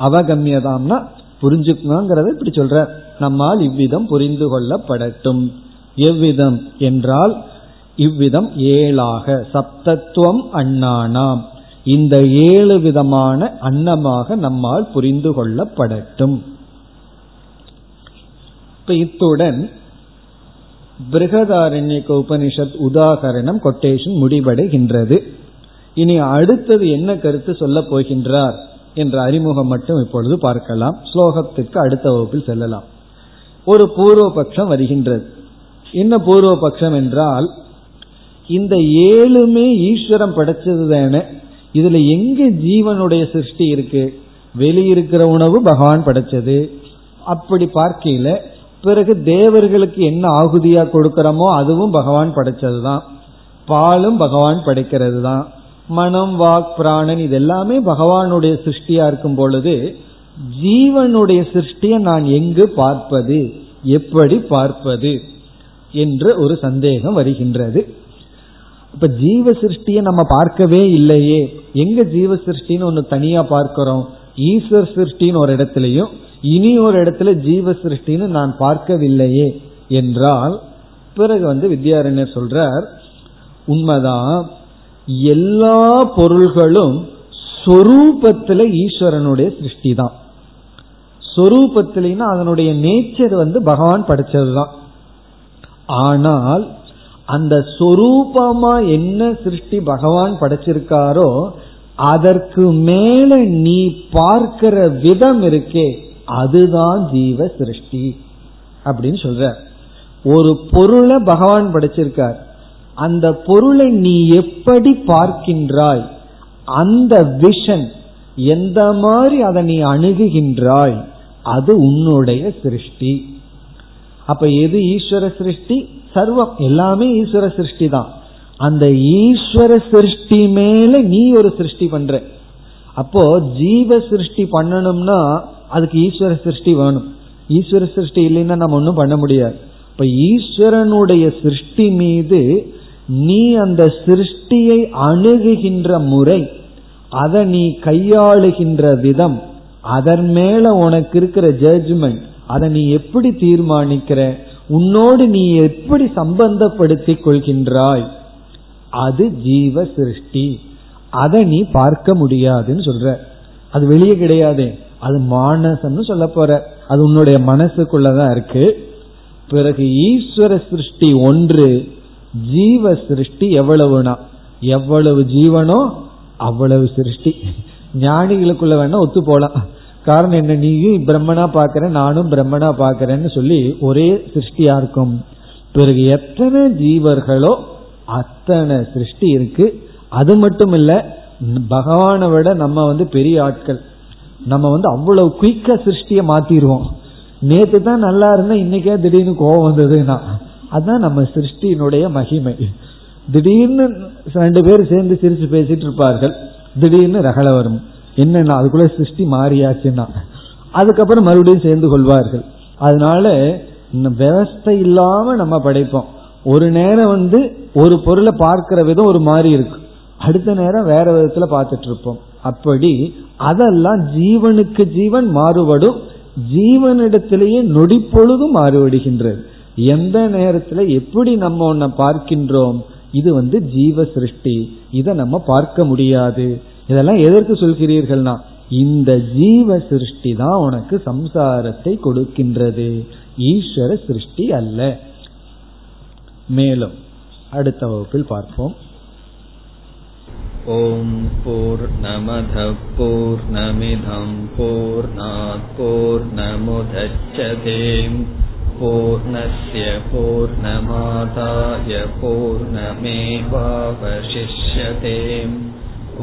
அவகம்யதாம்னா புரிஞ்சுக்கணுங்கிறத இப்படி சொல்ற, நம்மால் இவ்விதம் புரிந்து கொள்ளப்படட்டும். எவ்விதம் என்றால் இவ்விதம் ஏழாக, சப்தத்துவம் அண்ணானாம் இந்த ஏழு விதமான அன்னமாக நம்மால் புரிந்து கொள்ளப்படட்டும். இத்துடன் பிருஹதாரண்யக உபனிஷத் உதாகரணம் கொட்டேஷன் முடிவடைகின்றது. இனி அடுத்தது என்ன கருத்து சொல்ல போகின்றார் என்ற அறிமுகம் மட்டும் இப்பொழுது பார்க்கலாம். ஸ்லோகத்திற்கு அடுத்த வகுப்பில் செல்லலாம். ஒரு பூர்வபக்ஷம் வருகின்றது. என்ன பூர்வபக்ஷம் என்றால், இந்த ஏழுமே ஈஸ்வரன் படைச்சதுதானே, இதுல எங்க ஜீவனுடைய சிருஷ்டி இருக்கு, வெளியிருக்கிற உணவு பகவான் படைச்சது. அப்படி பார்க்கையில பிறகு தேவர்களுக்கு என்ன ஆகுதியா கொடுக்கிறோமோ அதுவும் பகவான் படைச்சதுதான், பாலும் பகவான் படைக்கிறது தான், மனம் வாக் பிராணன் இதெல்லாமே பகவானுடைய சிருஷ்டியா இருக்கும் பொழுது ஜீவனுடைய சிருஷ்டியை நான் எங்கு பார்ப்பது, எப்படி பார்ப்பது என்று ஒரு சந்தேகம் வருகின்றது. இப்ப ஜீவ சிருஷ்டியை நம்ம பார்க்கவே இல்லையே, எங்க ஜீவ சிருஷ்டின்னு ஒன்னு தனியா பார்க்கிறோம், ஈஸ்வர் சிருஷ்டின்னு ஒரு இடத்துலயும் இனி ஒரு இடத்துல ஜீவ சிருஷ்டின்னு நான் பார்க்கவில்லையே என்றால் பிறகு வந்து வித்யாரண்யர் சொல்றார், உண்மைதான், எல்லா பொருள்களும் சொரூபத்துல ஈஸ்வரனுடைய சிருஷ்டி தான். சொரூபத்திலேன்னா அதனுடைய நேச்சர் வந்து பகவான் படைச்சதுதான். ஆனால் அந்த சொரூபமா என்ன சிருஷ்டி பகவான் படைச்சிருக்காரோ அதற்கு மேல நீ பார்க்கிற விதம் இருக்கே அதுதான் ஜீவ சிருஷ்டி அப்படின்னு சொல்ற. ஒரு பொருளை பகவான் படைச்சிருக்கார், அந்த பொருளை நீ எப்படி பார்க்கின்றாய், அந்த விஷன் எந்த மாதிரி அதை நீ அணுகுகின்றாய், அது உன்னுடைய சிருஷ்டி. அப்ப எது ஈஸ்வர சிருஷ்டி? சர்வம் எல்லாமே ஈஸ்வர சிருஷ்டி தான். அந்த ஈஸ்வர சிருஷ்டி மேல நீ ஒரு சிருஷ்டி பண்ற. அப்போ ஜீவ சிருஷ்டி பண்ணணும்னா அதுக்கு ஈஸ்வர சிருஷ்டி வேணும். ஈஸ்வர சிருஷ்டி இல்லைன்னா நம்ம ஒன்றும் பண்ண முடியாது. இப்ப ஈஸ்வரனுடைய சிருஷ்டி மீது நீ அந்த சிருஷ்டியை அணுகுகின்ற முறை, அதை நீ கையாளுகின்ற விதம், அதன் மேல உனக்கு இருக்கிற ஜட்ஜ்மெண்ட், அதை நீ எப்படி தீர்மானிக்கிற, உன்னோடு நீ எப்படி சம்பந்தப்படுத்திக் கொள்கின்றாய், அது ஜீவ சிருஷ்டி. அதை நீ பார்க்க முடியாதுன்னு சொல்ற. அது வெளியே கிடையாது, அது மானசம்னு சொல்ல போற, அது உன்னுடைய மனசுக்குள்ளதான் இருக்கு. பிறகு ஈஸ்வர சிருஷ்டி ஒன்று, ஜீவ சிருஷ்டி எவ்வளவுனா எவ்வளவு ஜீவனோ அவ்வளவு சிருஷ்டி. ஞானிகளுக்குள்ள வேணா ஒத்து போலாம். காரணம் என்ன, நீயும் பிரம்மனா பாக்கிற நானும் பிரம்மனா பாக்கிறேன்னு சொல்லி ஒரே சிருஷ்டியா இருக்கும். பிறகு எத்தனை ஜீவர்களோ அத்தனை சிருஷ்டி இருக்கு. அது மட்டும் இல்ல, பகவானை விட நம்ம வந்து பெரிய ஆட்கள், நம்ம வந்து அவ்வளவு குயிக்கா சிருஷ்டிய மாத்திடுவோம். நேற்று தான் நல்லா இருந்தா இன்னைக்கே திடீர்னு கோபம் வந்ததுன்னா அதுதான் நம்ம சிருஷ்டியினுடைய மகிமை. திடீர்னு ரெண்டு பேர் சேர்ந்து சிரிச்சு பேசிட்டு இருப்பார்கள், திடீர்னு ரகலை வரும். என்னன்னா அதுக்குள்ள சிருஷ்டி மாறியாச்சுன்னா அதுக்கப்புறம் மறுபடியும் சேர்ந்து கொள்வார்கள். அதனால விவஸ்தை இல்லாம நம்ம படைப்போம். ஒரு நேரம் வந்து ஒரு பொருளை பார்க்கிற விதம் ஒரு மாதிரி இருக்கு, அடுத்த நேரம் வேற விதத்துல பார்த்துட்டு இருப்போம். அப்படி அதெல்லாம் ஜீவனுக்கு ஜீவன் மாறுபடும். ஜீவனிடத்திலேயே நொடி பொழுதும் மாறுபடுகின்றது. எந்த நேரத்துல எப்படி நம்ம ஒன்ன பார்க்கின்றோம், இது வந்து ஜீவ சிருஷ்டி. இதை நம்ம பார்க்க முடியாது. இதெல்லாம் எதற்கு சொல்கிறீர்கள்னா, இந்த ஜீவ சிருஷ்டி தான் உனக்கு சம்சாரத்தை கொடுக்கின்றது, ஈஸ்வர சிருஷ்டி அல்ல. மேலும் அடுத்த வகுப்பில் பார்ப்போம். ஓம் பூர்ணமத பூர்ணமிதம் பூர்ணாத் பூர்ணமுதச்யதே பூர்ணஸ்ய பூர்ணமாதாய பூர்ணமேவாவசிஷ்யதே.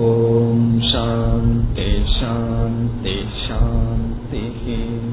ஓம் சாந்தி சாந்தி சாந்தி.